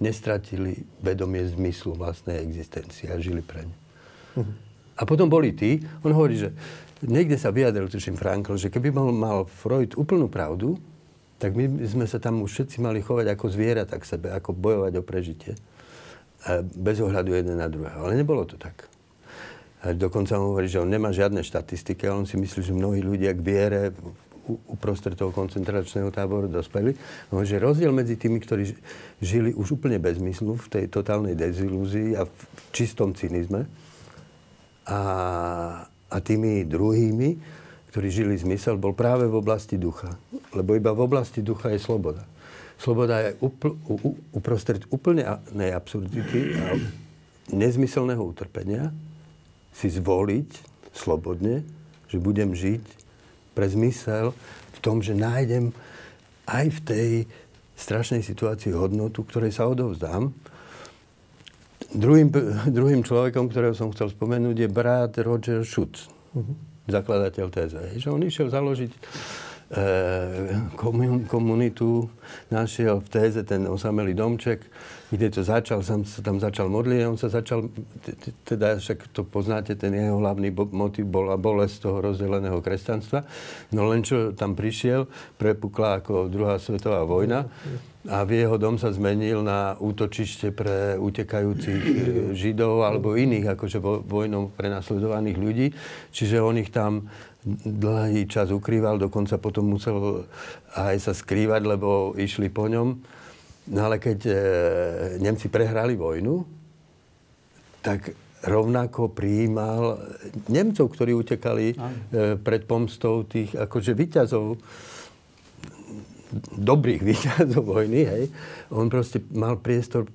nestratili vedomie zmyslu vlastnej existencie a žili pre ne. Uh-huh. A potom boli tí, on hovorí, že niekde sa vyjadril, tuším Frankl, že keby mal Freud úplnú pravdu, tak my sme sa tam už všetci mali chovať ako zvieratá k sebe, ako bojovať o prežitie. A bez ohľadu jeden na druhého. Ale nebolo to tak. A dokonca on hovorí, že on nemá žiadne štatistiky, ale on si myslí, že mnohí ľudia k viere uprostred toho koncentračného táboru dospeli. No, že rozdiel medzi tými, ktorí žili už úplne bez zmyslu, v tej totálnej dezilúzii a v čistom cynizme, a, a tými druhými, ktorí žili zmysel, bol práve v oblasti ducha. Lebo iba v oblasti ducha je sloboda. Sloboda je upl- u- uprostred úplne a- absurdity a nezmyselného utrpenia si zvoliť slobodne, že budem žiť pre zmysel v tom, že nájdem aj v tej strašnej situácii hodnotu, ktorej sa odovzdám. Druhým, druhým človekom, ktorého som chcel spomenúť, je brat Roger Schutz, zakladateľ Taizé. On išiel založiť e, komun, komunitu, našiel v Taizé ten osamelý domček, kde to začal, sam sa tam začal modliť a on sa začal, teda však to poznáte, ten jeho hlavný motív bola bolesť toho rozdeleného kresťanstva. No len čo tam prišiel, prepukla ako druhá svetová vojna a v jeho dom sa zmenil na útočište pre utekajúcich Židov alebo iných akože vojnou prenasledovaných ľudí. Čiže on ich tam dlhý čas ukrýval, dokonca potom musel aj sa skrývať, lebo išli po ňom. No ale keď e, Nemci prehrali vojnu, tak rovnako prijímal Nemcov, ktorí utekali e, pred pomstou tých akože víťazov, dobrých víťazov vojny, hej. On proste mal priestor,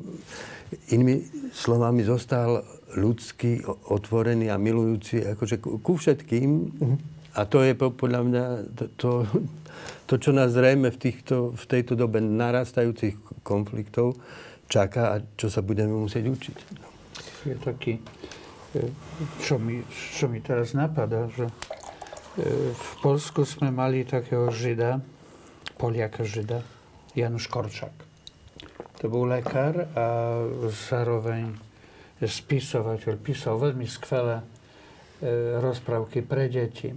inými slovami zostal ľudský, otvorený a milujúci akože ku všetkým. Mm-hmm. A to je podľa mňa to, to, to čo nás zrejme v, týchto, v tejto dobe narastajúcich konfliktov čaká a čo sa budeme musieť učiť. Je taký, čo mi, čo mi teraz napadá, že v Polsku sme mali takého Žida, Poliaka Žida, Janusz Korczak. To bol lekár a zároveň spisovateľ. Písal veľmi skvelé rozprávky pre deti.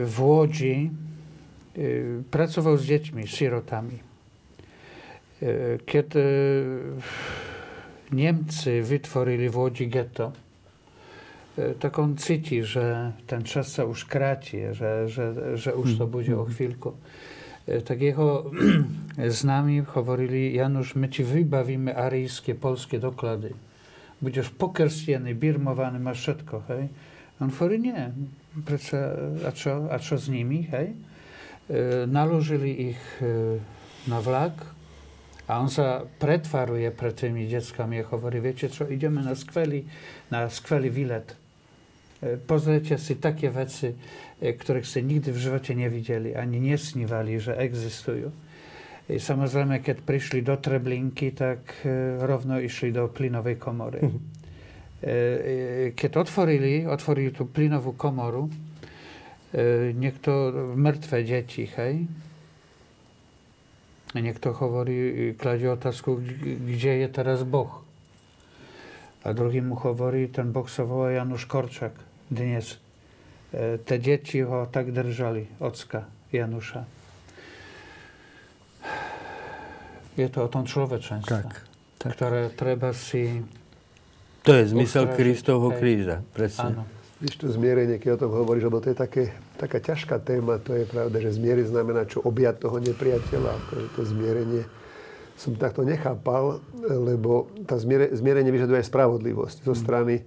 W Łodzi pracował z dziećmi, sierotami. Kiedy Niemcy wytworzyli w Łodzi getto, tak on czuł, że ten czas się już kraci, że, że, że już to będzie o chwilku. Tak jego z nami mówili, Janusz, my ci wybawimy aryjskie, polskie doklady. Będziesz pokerstiany, birmowany, masz wszystko, hej? On mówi, nie. A co, a co z nimi, hej? Nalożyli ich na vlak, a on za pretwaruje przed tymi dzieckami, ja mówi, wiecie co, idziemy na skweli, na skweli Wilet. Poznajcie sobie takie rzeczy, których sobie nigdy w żywocie nie widzieli, ani nie sniwali, że egzystują. I samozrejme, keď prišli do Treblinky, tak e, rovno išli do plynovej komory. Uh-huh. E, keď otvorili, otvorili tú plynovú komoru, e, niekto, mŕtve deti, hej? A niekto hovorí, kladie otázku, kde je teraz Boh? A druhý mu hovorí, ten Boh sa volá Janusz Korczak dnes. E, te deti ho tak držali, ocka Janusza. Je to o tom človečenstve, tak, tak. Ktoré treba si... To je zmysel Kristovho kríža, presne. Áno. Víš, to zmierenie, keď o tom hovoríš, lebo to je také, taká ťažká téma, to je pravda, že zmieriť znamená, čo objať toho nepriateľa. To, to zmierenie som takto nechápal, lebo tá zmiere, zmierenie vyžaduje aj spravodlivosť zo strany,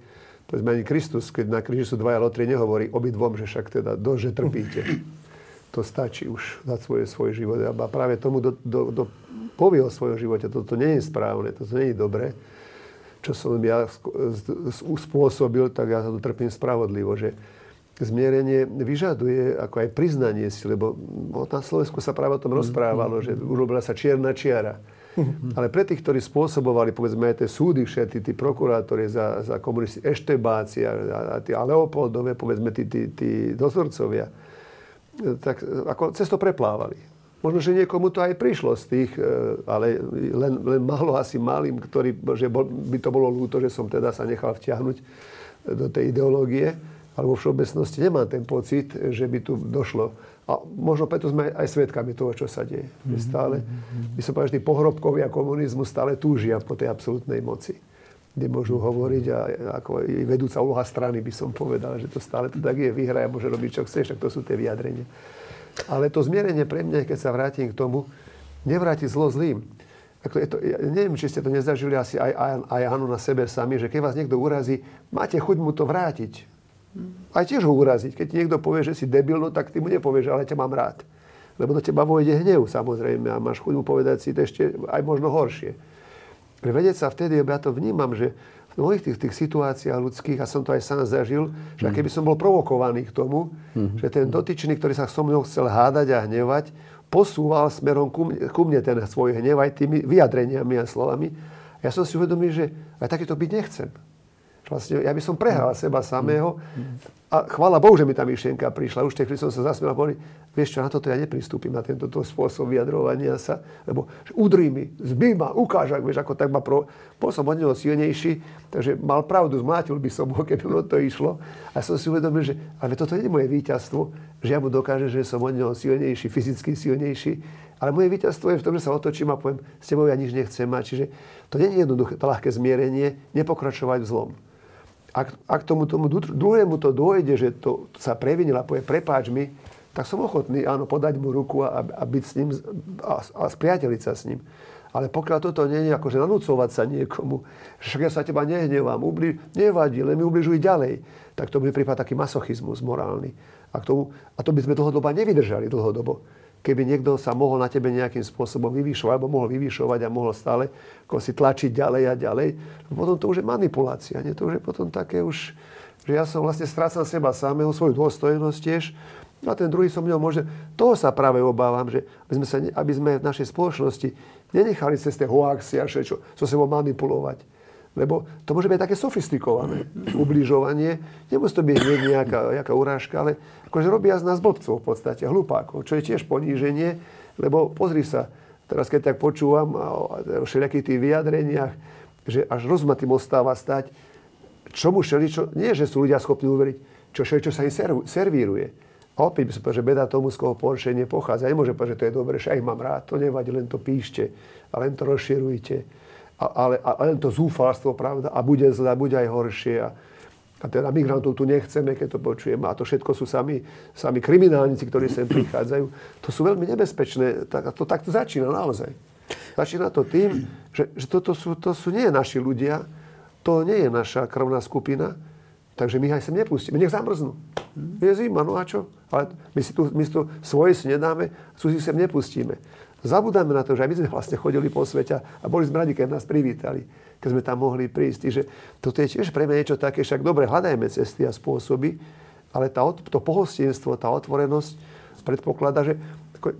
povedzme ani Kristus, keď na kríži sú dvaja lotrie, nehovorí obidvom, že však teda, dože trpíte. to stačí už dať svoje, svoj život. A práve tomu do, do, do povie o svojom živote. Toto nie je správne, toto nie je dobre. Čo som ja spôsobil, tak ja to trpím spravodlivo, že zmierenie vyžaduje ako aj priznanie si, lebo na Slovensku sa práve o tom rozprávalo, že urobila sa čierna čiara. Ale pre tých, ktorí spôsobovali, povedzme, aj tie súdy všetky, tí prokurátori za, za komunisti, eštebácia a tí Leopoldové, povedzme, tí, tí, tí dozorcovia, tak ako cesto preplávali. Možno, že niekomu to aj prišlo z tých, ale len, len málo asi malým, ktorý, že by to bolo ľúto, že som teda sa nechal vtiahnuť do tej ideológie. Ale vo všeobecnosti nemám ten pocit, že by tu došlo. A možno preto sme aj svedkami toho, čo sa deje. Mm-hmm. Stále, by som povedal, že tí pohrobkovia komunizmu stále túžia po tej absolútnej moci, kde môžu hovoriť a ako vedúca úloha strany, by som povedal, že to stále to tak je, vyhraja, môže robiť, čo chceš, tak to sú tie vyjadrenia. Ale to zmierenie pre mňa, keď sa vrátim k tomu, nevráti zlo zlým. Ako je to, ja neviem, či ste to nezažili asi aj, aj, aj áno na sebe sami, že keď vás niekto urazí, máte chuť mu to vrátiť. Aj tiež ho uraziť. Keď niekto povie, že si debil, no tak ty mu nepovieš, ale ťa mám rád. Lebo do teba vôjde hnev, samozrejme, a máš chuť mu povedať si to ešte aj možno horšie. Pre vedieť sa vtedy, ja to vnímam, že v mnohých tých, tých situáciách ľudských, a som to aj sám zažil, že keby som bol provokovaný k tomu, mm-hmm. že ten dotyčný, ktorý sa so mnou chcel hádať a hnevať, posúval smerom ku mne, ku mne ten svoj hnev aj tými vyjadreniami a slovami. Ja som si uvedomil, že aj takýto byť nechcem. Vlastne, ja by som prehral seba samého a chvála Bohu, že mi tá myšlienka prišla. Už v tej chvíli som sa zasmiel a povedal, vieš čo, na toto ja nepristúpim, na tento spôsob vyjadrovania sa, lebo udri mi, zbij ma, ukáž, ak vieš, ako tak ma pro... Bol som od neho silnejší, takže mal pravdu, zmlátil by som ho, keby ono to išlo. A som si uvedomil, že ale toto nie je moje víťazstvo, že ja mu dokážem, že som od neho silnejší, fyzicky silnejší, ale moje víťazstvo je v tom, že sa otočím a poviem, s tebou ja nič nechcem mať. Čiže to nie je jednoduché, to ľahké zmierenie, nepokračovať v zlom. Ak, ak tomu, tomu druhému to dôjde, že to sa previnil a povie prepáč mi, tak som ochotný, áno, podať mu ruku a, a byť s ním a, a spriateliť sa s ním. Ale pokiaľ toto nie je, akože nanúcovať sa niekomu, že však ja sa teba nehnevám, ubliž, nevadí, len mi ubližuj ďalej, tak to by prípad taký masochizmus morálny. A, k tomu, a to by sme dlhodobo nevydržali dlhodobo. Keby niekto sa mohol na tebe nejakým spôsobom vyvyšovať, alebo mohol vyvyšovať a mohol stále si tlačiť ďalej a ďalej, potom to už je manipulácia, nie? To už je potom také už, že ja som vlastne strácam seba samého, svoju dôstojnosť tiež, a ten druhý som mňou možno, toho sa práve obávam, že aby sme, sa, aby sme v našej spoločnosti nenechali cez tie hoaxy a všetko, so sebou manipulovať. Lebo to môže byť také sofistikované ubližovanie. Nemusí to byť nejaká, nejaká urážka, ale akože robia z nás blbcov v podstate, hlupákov, čo je tiež poníženie. Lebo pozri sa, teraz keď tak počúvam o všelijakých tých vyjadreniach, že až rozma tým ostáva stať, čomu šeli, čo, nie že sú ľudia schopní uveriť, čo šeli, čo sa im servíruje. A opäť by som povedal, že beda tomu, z koho poršenie pochádza. Nemôže povedať, že to je dobre, že aj mám rád, to nevadí, len to píšte a len to rozširujte. Ale, ale to zúfalstvo, pravda, a bude zle, bude aj horšie. A, a teda migrantov tu nechceme, keď to počujeme. A to všetko sú sami, sami kriminálnici, ktorí sem prichádzajú. To sú veľmi nebezpečné. Tak to, tak to začína naozaj. Začína to tým, že, že toto sú, to sú nie naši ľudia, to nie je naša krvná skupina, takže my aj sem nepustíme. Nech zamrznú. Je zima, no a čo? Ale my si tu, my si tu svoje si nedáme, cudzí sem nepustíme. Zabudáme na to, že aj my sme vlastne chodili po svete a boli sme radi, keď nás privítali, keď sme tam mohli prísť. Že toto je tiež pre mňa niečo také, však dobre, hľadajme cesty a spôsoby, ale tá, to pohostinstvo, tá otvorenosť predpokladá, že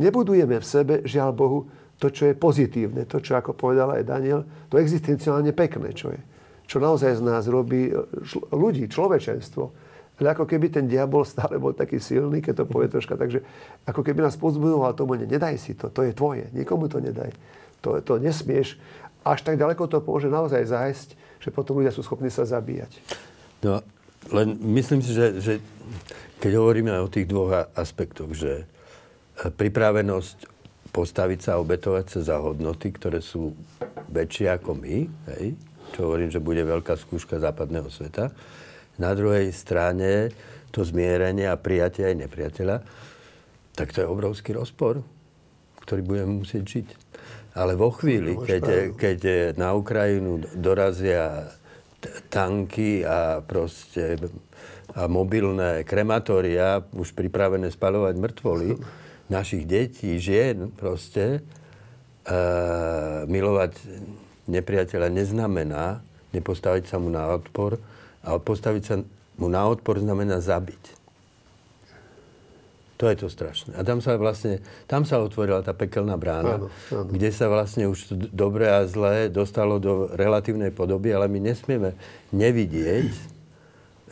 nebudujeme v sebe, žiaľ Bohu, to, čo je pozitívne, to, čo ako povedal aj Daniel, to existenciálne pekné, čo je. Čo naozaj z nás robí šl- ľudí, človečenstvo. Ale ako keby ten diabol stále bol taký silný, keď to povie troška. Takže ako keby nás pozbudoval tomu, nedaj si to, to je tvoje, nikomu to nedaj. To, to nesmieš. Až tak ďaleko to môže naozaj zájsť, že potom ľudia sú schopní sa zabíjať. No, len myslím si, že, že keď hovoríme o tých dvoch aspektoch, že pripravenosť postaviť sa, obetovať sa za hodnoty, ktoré sú väčšie ako my, hej? Čo hovorím, že bude veľká skúška západného sveta, na druhej strane to zmierenie a prijatie aj nepriateľa, tak to je obrovský rozpor, ktorý budeme musieť žiť. Ale vo chvíli, keď, keď na Ukrajinu dorazia t- tanky a, proste, a mobilné krematória, už pripravené spaľovať mŕtvoly, našich detí, žien proste, uh, milovať nepriateľa neznamená nepostaviť sa mu na odpor, ale postaviť sa mu na odpor znamená zabiť. To je to strašné. A tam sa vlastne, tam sa otvorila tá pekelná brána, áno, áno. Kde sa vlastne už dobre a zlé dostalo do relatívnej podoby, ale my nesmieme nevidieť,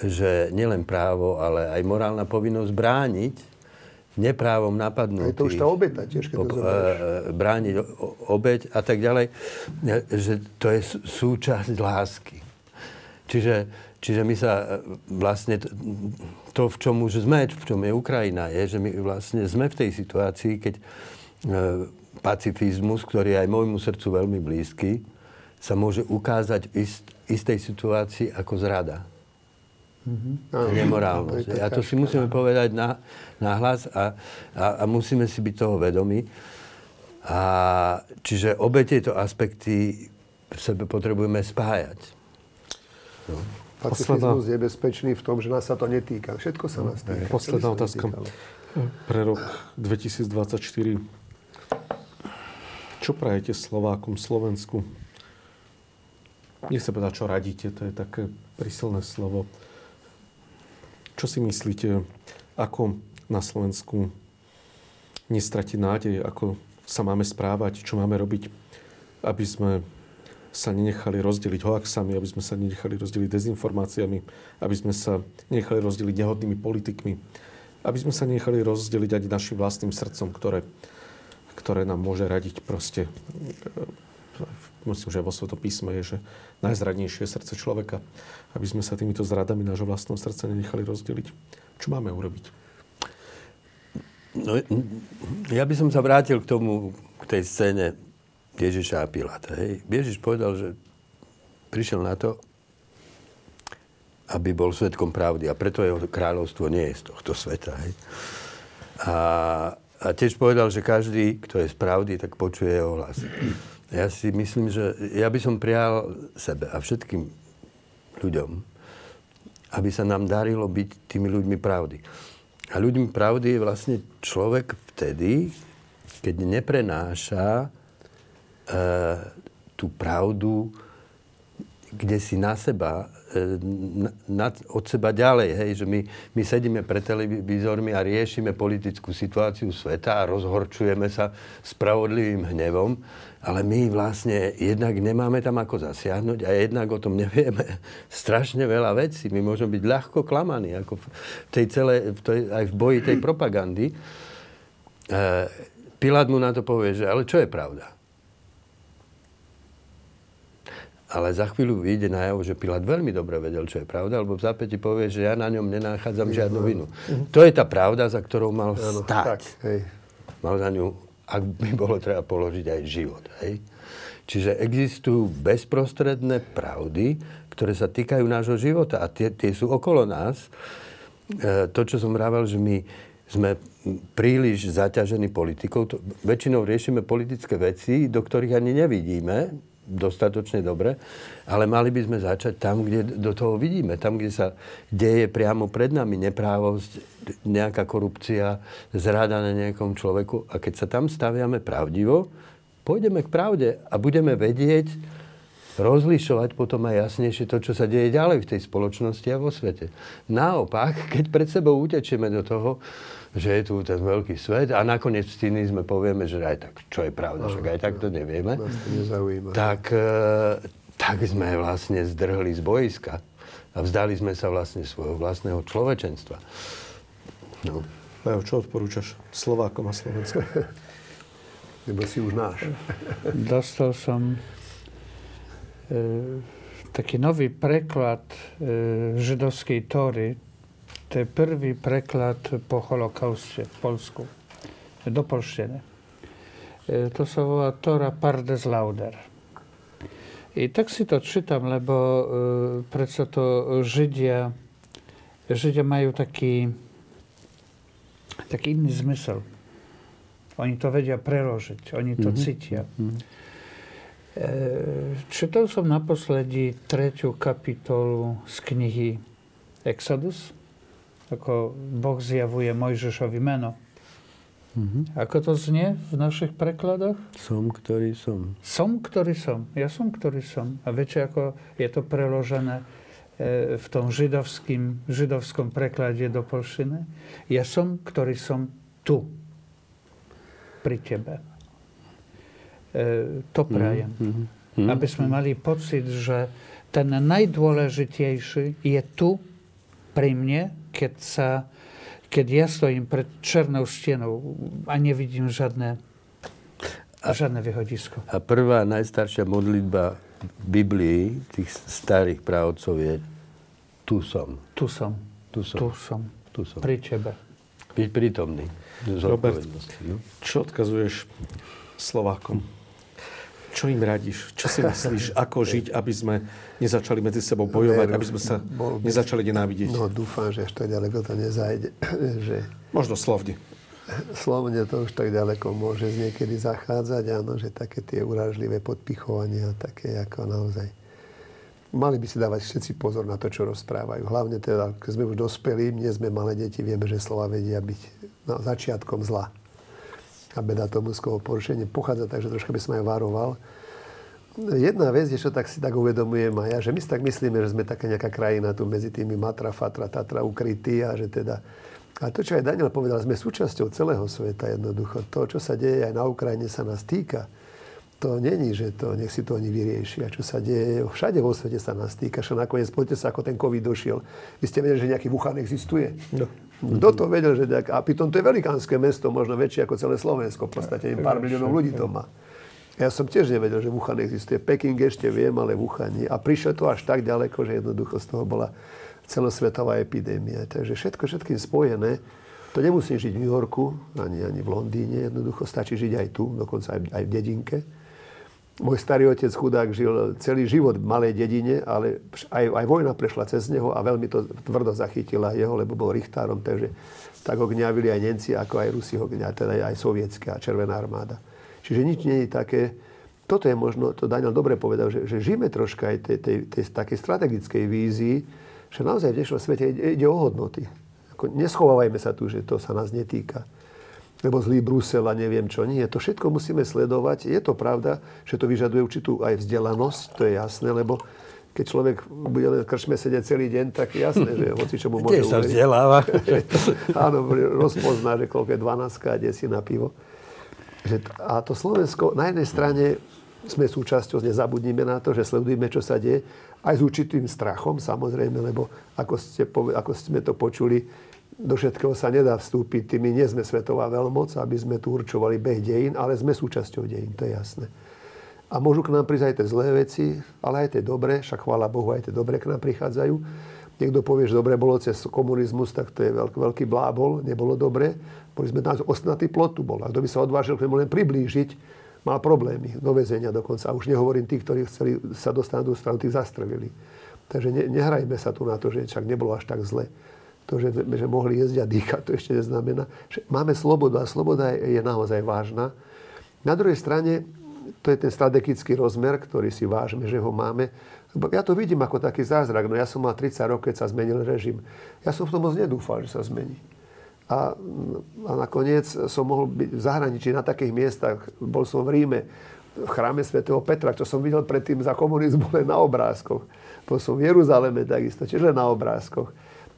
že nielen právo, ale aj morálna povinnosť brániť neprávom napadnutých. Je to už tá obeta tiež, keď to zoberieš. Brániť obeť a tak ďalej, že to je súčasť lásky. Čiže Čiže my sa vlastne to, v čom už sme, v čom je Ukrajina, je, že my vlastne sme v tej situácii, keď pacifizmus, ktorý je aj môjmu srdcu veľmi blízky, sa môže ukázať v ist, istej situácii ako zrada. Mm-hmm. Nemorálnosť. A to si musíme povedať na, na hlas a, a, a musíme si byť toho vedomi. A, čiže obe tieto aspekty v sebe potrebujeme spájať. No. Pacifizmus je bezpečný v tom, že nás sa to netýka. Všetko sa nás týka. Posledná otázka. Pre rok dvetisícdvadsaťštyri. Čo prajete Slovákom, Slovensku? Nech sa povedať, čo radíte. To je také prísilné slovo. Čo si myslíte? Ako na Slovensku nestratiť nádej? Ako sa máme správať? Čo máme robiť, aby sme sa nenechali rozdeliť hoaxami, aby sme sa nenechali rozdeliť dezinformáciami, aby sme sa nenechali rozdeliť nehodnými politikmi, aby sme sa nenechali rozdeliť ani našim vlastným srdcom, ktoré, ktoré nám môže radiť proste, myslím, že vo Svetom písme je, že najzradnejšie je srdce človeka, aby sme sa týmito zradami nášho vlastného srdca nenechali rozdeliť. Čo máme urobiť? No, ja by som sa vrátil k tomu, k tej scéne Ježiša a Piláta. Hej. Ježiš povedal, že prišiel na to, aby bol svedkom pravdy a preto jeho kráľovstvo nie je z tohto sveta. Hej. A, a tiež povedal, že každý, kto je z pravdy, tak počuje jeho hlas. Ja si myslím, že ja by som prial sebe a všetkým ľuďom, aby sa nám darilo byť tými ľuďmi pravdy. A ľuďmi pravdy je vlastne človek vtedy, keď neprenáša tú pravdu, kde si na seba, na, od seba ďalej, hej, že my, my sedíme pred televízormi a riešime politickú situáciu sveta a rozhorčujeme sa spravodlivým hnevom, ale my vlastne jednak nemáme tam ako zasiahnuť a jednak o tom nevieme strašne veľa vecí. My môžeme byť ľahko klamaní, ako v tej celej, v tej, aj v boji tej propagandy. Pilát mu na to povie, že ale čo je pravda? Ale za chvíľu vyjde najavo, že Pilát veľmi dobre vedel, čo je pravda, alebo v zápäti povie, že ja na ňom nenachádzam žiadnu vinu. To je tá pravda, za ktorou mal stáť. Mal za ňu, ak by bolo treba položiť aj život. Hej. Čiže existujú bezprostredné pravdy, ktoré sa týkajú nášho života a tie, tie sú okolo nás. E, to, čo som vravel, že my sme príliš zaťažení politikou. To, väčšinou riešime politické veci, do ktorých ani nevidíme dostatočne dobre, ale mali by sme začať tam, kde do toho vidíme, tam, kde sa deje priamo pred nami neprávosť, nejaká korupcia, zrada na nejakom človeku. A keď sa tam staviame pravdivo, pôjdeme k pravde a budeme vedieť rozlišovať potom aj jasnejšie to, čo sa deje ďalej v tej spoločnosti a vo svete. Naopak, keď pred sebou utečieme do toho, že je tu ten veľký svet a nakoniec v cynizme povieme, že aj tak, čo je pravda, však aj tak to nevieme, tak, tak sme vlastne zdrhli z bojiska a vzdali sme sa vlastne svojho vlastného človečenstva. No. Majo, čo odporúčaš Slovákom a Slovensku? Lebo si už náš. Dostal som e, taký nový preklad e, židovskej Tóry. To je prvý preklad po holokauście w Polsku, do polszczyny. To się woła Tora Pardes Lauder. I tak si to czytam, lebo preco to Żydia, Żydia mają taki, taki inny zmysł. Oni to vedia preložiť, oni to mm-hmm. cítia. Mm-hmm. Czytał som naposledy tretiu kapitolu z knihy Exodus. Jako Bóg zjawuje Mojżeszowi meno. Mm-hmm. Ako to znie v našich prekladoch? Som, ktorý som. Som, ktorý som. Ja som, ktorý som. A viete, ako je to preložené e, v tom židovským, židovskom preklade do polštiny? Ja som, ktorý som tu. Pri tebe. E, to prajem. Mm-hmm. Mm-hmm. Aby sme mali pocit, že ten najdôležitejší je tu, pri mne, keď sa keď ja stojím pred černou stienou a nevidím žiadne, žiadne východisko. A prvá najstaršia modlitba v Biblii tých starých pravcov je tu som. Tu som. Tu som. Tu som. Tu som. Pri tebe. Byť prítomný. Robert, no? Čo odkazuješ Slovákom? Čo im radíš? Čo si myslíš? Ako žiť, aby sme nezačali medzi sebou bojovať, aby sme sa nezačali nenávidieť? No dúfam, že až tak ďaleko to nezajde. Že... Možno slovne. Slovne to už tak ďaleko môže niekedy zachádzať, áno, že také tie urážlivé podpichovania, také ako naozaj. Mali by si dávať všetci pozor na to, čo rozprávajú. Hlavne teda, keď sme už dospelí, nie sme malé deti, vieme, že slova vedia byť no, začiatkom zla. A beda tomu z koho porušenie pochádza, takže troška by som aj varoval. Jedna vec, čo tak si tak uvedomujem aj ja, že my si tak myslíme, že sme taká nejaká krajina tu medzi tými Matra, Fatra, Tatra ukrytí a že teda... A to, čo aj Daniel povedal, sme súčasťou celého sveta jednoducho. To, čo sa deje aj na Ukrajine, sa nás týka. To není, že to nech si to oni vyriešia. Čo sa deje, všade vo svete sa nás týka. Však nakoniec, poďte sa, ako ten COVID došiel. Vy ste vedeli, že nejaký Wuhan existuje? No. Kto to vedel, že tak... A pritom to je velikánske mesto, možno väčšie ako celé Slovensko. V podstate pár miliónov ľudí to má. Ja som tiež nevedel, že Wuhan existuje. Peking ešte viem, ale Wuhan nie. A prišlo to až tak ďaleko, že jednoducho z toho bola celosvetová epidémia. Takže všetko všetkým spojené. To nemusím žiť v New Yorku, ani, ani v Londýne. Jednoducho stačí žiť aj tu, dokonca aj, aj v dedinke. Môj starý otec chudák žil celý život v malej dedine, ale aj, aj vojna prešla cez neho a veľmi to tvrdo zachytila jeho, lebo bol richtárom, takže tak ho gňavili aj Nemci, ako aj Rusi ho gňavili, teda aj sovietská Červená armáda. Čiže nič nie je také. Toto je možno, to Daniel dobre povedal, že, že žijeme troška aj tej, tej, tej, tej takej strategickej vízii, že naozaj v dnešnom svete ide o hodnoty. Ako neschovávajme sa tu, že to sa nás netýka. Lebo zlý Brusel a neviem čo nie. To všetko musíme sledovať. Je to pravda, že to vyžaduje určitú aj vzdelanosť, to je jasné, lebo keď človek bude len v krčme sedieť celý deň, tak jasné, že hoci čo mu môže uveriť. Tiež sa vzdeláva. Áno, rozpozná, že koľko je dvanástka a desina pivo. A to Slovensko, na jednej strane sme súčasťou, nezabudnime na to, že sledujeme, čo sa deje, aj s určitým strachom, samozrejme, lebo ako ste, ako sme to počuli, do všetkého sa nedá vstúpiť. My nie sme svetová veľmoc, aby sme tu určovali beh dejín, ale sme súčasťou dejín, to je jasné. A môžu k nám prísť aj tie zlé veci, ale aj tie dobré, však chvála Bohu, aj tie dobré k nám prichádzajú. Niekto povie, že dobre bolo cez komunizmus, tak to je veľký, veľký blábol, nebolo dobre. Boli sme tam osnatý plot tu bol. A kto by sa odvážil k nemu len priblížiť, mal problémy, do väzenia dokonca. A už nehovorím tých, ktorí chceli sa dostať na tú stranu, tých zastrelili. Takže ne, nehrajme sa tu na to, že však nebolo až tak zle. To, že, že mohli jesť a dýchať, to ešte neznamená. Že máme slobodu a sloboda je naozaj vážna. Na druhej strane, to je ten strategický rozmer, ktorý si vážme, že ho máme. Ja to vidím ako taký zázrak. No ja som mal tridsať rokov, keď sa zmenil režim. Ja som v tom moc nedúfal, že sa zmení. A, a nakoniec som mohol byť v zahraničí na takých miestach. Bol som v Ríme, v chráme svätého Petra, čo som videl predtým za komunizmu len na obrázkoch. Bol som v Jeruzaleme takisto, čiže len na obrázkoch.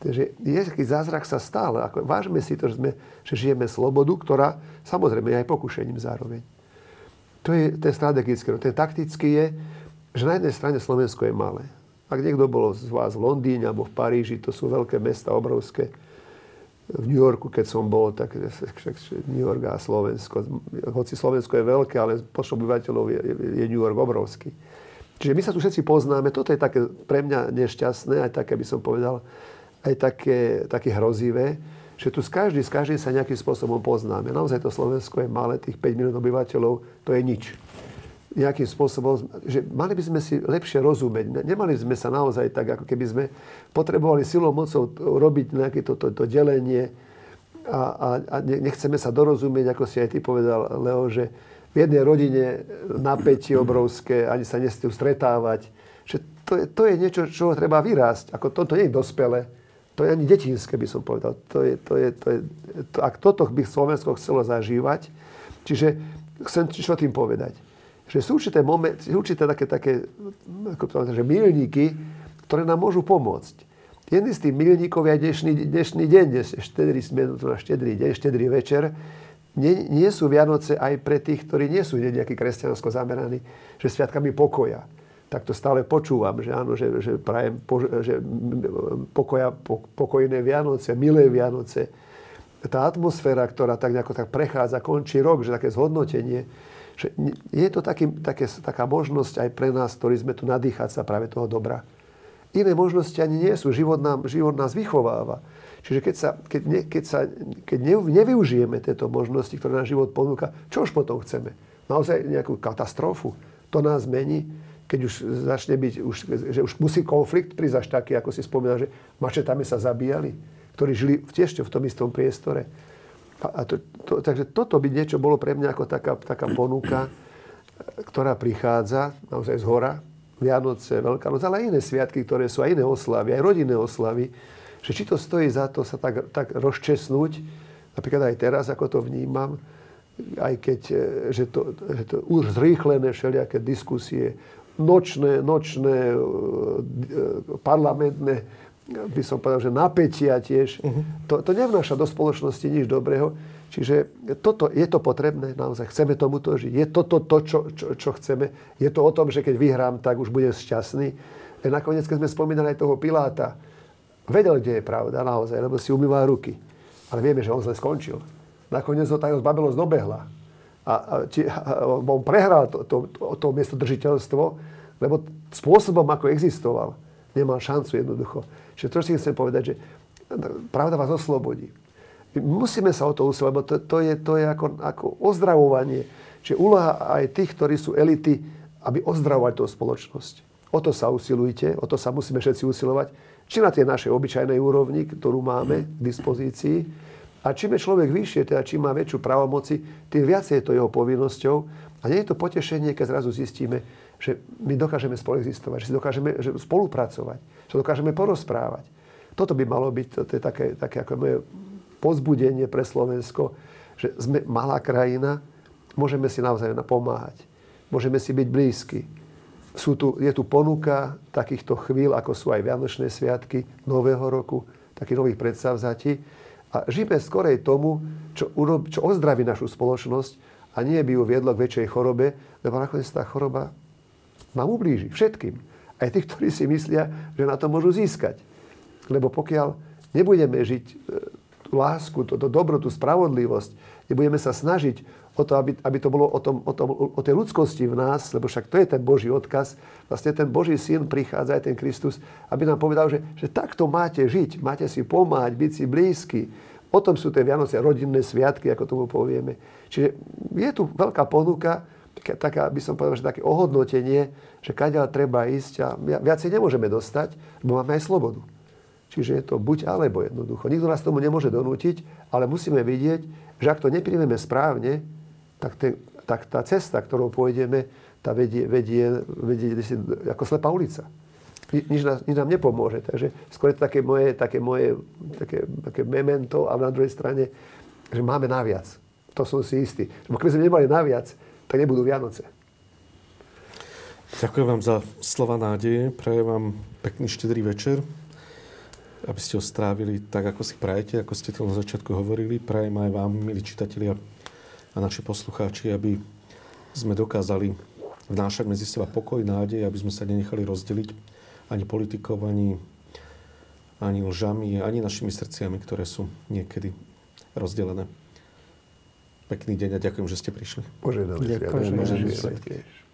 Takže nejaký zázrak sa stále. Ako, vážme si to, že, sme, že žijeme slobodu, ktorá samozrejme je aj pokušením zároveň. To je ten strategický. Ten taktický je, že na jednej strane Slovensko je malé. Ak niekto bol z vás v Londýne alebo v Paríži, to sú veľké mesta, obrovské. V New Yorku, keď som bol, tak New York a Slovensko. Hoci Slovensko je veľké, ale počtom obyvateľov je, je New York obrovský. Čiže my sa tu všetci poznáme. Toto je také pre mňa nešťastné, aj také by som povedal, aj také, také hrozivé, že tu s každým, s každým sa nejakým spôsobom poznáme. Naozaj to Slovensko je malé, tých päť miliónov obyvateľov, to je nič. Nejakým spôsobom, že mali by sme si lepšie rozumieť. Nemali sme sa naozaj tak, ako keby sme potrebovali silou mocou robiť nejaké toto to, to delenie a, a, a nechceme sa dorozumieť, ako si aj ty povedal, Leo, že v jednej rodine napätie obrovské, ani sa nechcú stretávať. Že to, to je niečo, čo treba vyrásť. Ako toto nie je dospelé. To je ani detinské, by som povedal. To je, to je, to je, to, ak toto by Slovensko chcelo zažívať, čiže chcem čo tým povedať. Že sú určité, moment, určité také, také že milníky, ktoré nám môžu pomôcť. Jedný z tých milníkov je dnešný, dnešný deň, štedrý, štedrý deň, štedrý večer. Nie, nie sú Vianoce aj pre tých, ktorí nie sú nejakí kresťansko zameraní, že sviatkami pokoja. Tak to stále počúvam, že áno, že, že prajem po, že pokoja, po, pokojné Vianoce, milé Vianoce. Tá atmosféra, ktorá tak nejako tak prechádza, končí rok, že také zhodnotenie. Že je to taký, také, taká možnosť aj pre nás, ktorí sme tu nadýchať sa práve toho dobra. Iné možnosti ani nie sú. Život, nám, život nás vychováva. Čiže keď, sa, keď, ne, keď, sa, keď ne, nevyužijeme tieto možnosti, ktoré náš život ponúka, čo už potom chceme? Naozaj nejakú katastrofu? To nás mení, keď už začne byť, už, že už musí konflikt prísť až taký, ako si spomínal, že mačetami sa zabíjali, ktorí žili tiež v tom istom priestore. A, a to, to, takže toto by niečo bolo pre mňa ako taká, taká ponuka, ktorá prichádza naozaj z hora. Vianoce, Veľká noc, ale aj iné sviatky, ktoré sú aj iné oslavy, aj rodinné oslavy, že či to stojí za to sa tak, tak rozčesnúť, napríklad aj teraz, ako to vnímam, aj keď, že to, že to už zrýchlené všelijaké diskusie, nočné, nočné, parlamentné, by som povedal, že napätia tiež, uh-huh. to, to nevnáša do spoločnosti nič dobrého, čiže toto, je to potrebné naozaj, chceme tomuto žiť, je toto to, čo, čo, čo chceme, je to o tom, že keď vyhrám, tak už budem šťastný. A nakoniec, keď sme spomínali aj toho Piláta, vedel, kde je pravda naozaj, lebo si umýval ruky, ale vieme, že on zle skončil. Nakoniec ho tá zbabelosť dobehla a, a, či, a on prehral to, to, to, to miestodržiteľstvo, lebo spôsobom, ako existoval, nemal šancu jednoducho. Čiže to, čo chcem povedať, že pravda vás oslobodí. Musíme sa o to usilovať, lebo to, to je, to je ako, ako ozdravovanie. Čiže úloha aj tých, ktorí sú elity, aby ozdravovali tú spoločnosť. O to sa usilujte, o to sa musíme všetci usilovať. Či na tej našej obyčajnej úrovni, ktorú máme k dispozícii. A čím je človek vyššie, teda čím má väčšiu právomoci, tým viac je to jeho povinnosťou. A nie je to potešenie, keď zrazu zistíme, že my dokážeme spoluexistovať, že si dokážeme že spolupracovať, že dokážeme porozprávať. Toto by malo byť, to, to je také, také ako moje pozbudenie pre Slovensko, že sme malá krajina, môžeme si naozaj napomáhať, môžeme si byť blízky. Sú tu, je tu ponuka takýchto chvíľ, ako sú aj Vianočné sviatky, Nového roku, takých nových predsavzatí. A žijeme skorej tomu, čo, urob, čo ozdraví našu spoločnosť a nie by ju viedlo k väčšej chorobe, lebo nakoniec tá choroba nám ublíži všetkým. Aj tých, ktorí si myslia, že na to môžu získať. Lebo pokiaľ nebudeme žiť lásku, to, to dobro, tú spravodlivosť. Nebudeme sa snažiť o to, aby, aby to bolo o, tom, o, tom, o tej ľudskosti v nás, lebo však to je ten Boží odkaz. Vlastne ten Boží syn prichádza, aj ten Kristus, aby nám povedal, že, že takto máte žiť, máte si pomáhať, byť si blízky. O tom sú tie Vianoce, rodinné sviatky, ako tomu povieme. Čiže je tu veľká ponuka, taká, by som povedal, že také ohodnotenie, že kadeľ treba ísť a viacej nemôžeme dostať, lebo máme aj slobodu. Čiže je to buď alebo jednoducho. Nikto nás tomu nemôže donútiť, ale musíme vidieť, že ak to nepríjmeme správne, tak, ten, tak tá cesta, ktorou pôjdeme, tá vedie, vedie, vedie ako slepá ulica. Ni, nič, nás, nič nám nepomôže. Takže skôr je to také moje, také moje také, také memento, ale na druhej strane, že máme naviac. To som si istý. Lebo keby sme nemali naviac, tak nebudú Vianoce. Ďakujem vám za slova nádeje. Prajem vám pekný štedrý večer. Aby ste ho strávili tak, ako si prajete, ako ste to na začiatku hovorili. Prajem aj vám, milí čitatelia a naši poslucháči, aby sme dokázali vnášať medzi seba pokoj, nádej, aby sme sa nenechali rozdeliť ani politikou, ani, ani lžami, ani našimi srdciami, ktoré sú niekedy rozdelené. Pekný deň a ďakujem, že ste prišli. Bože, ďakujem.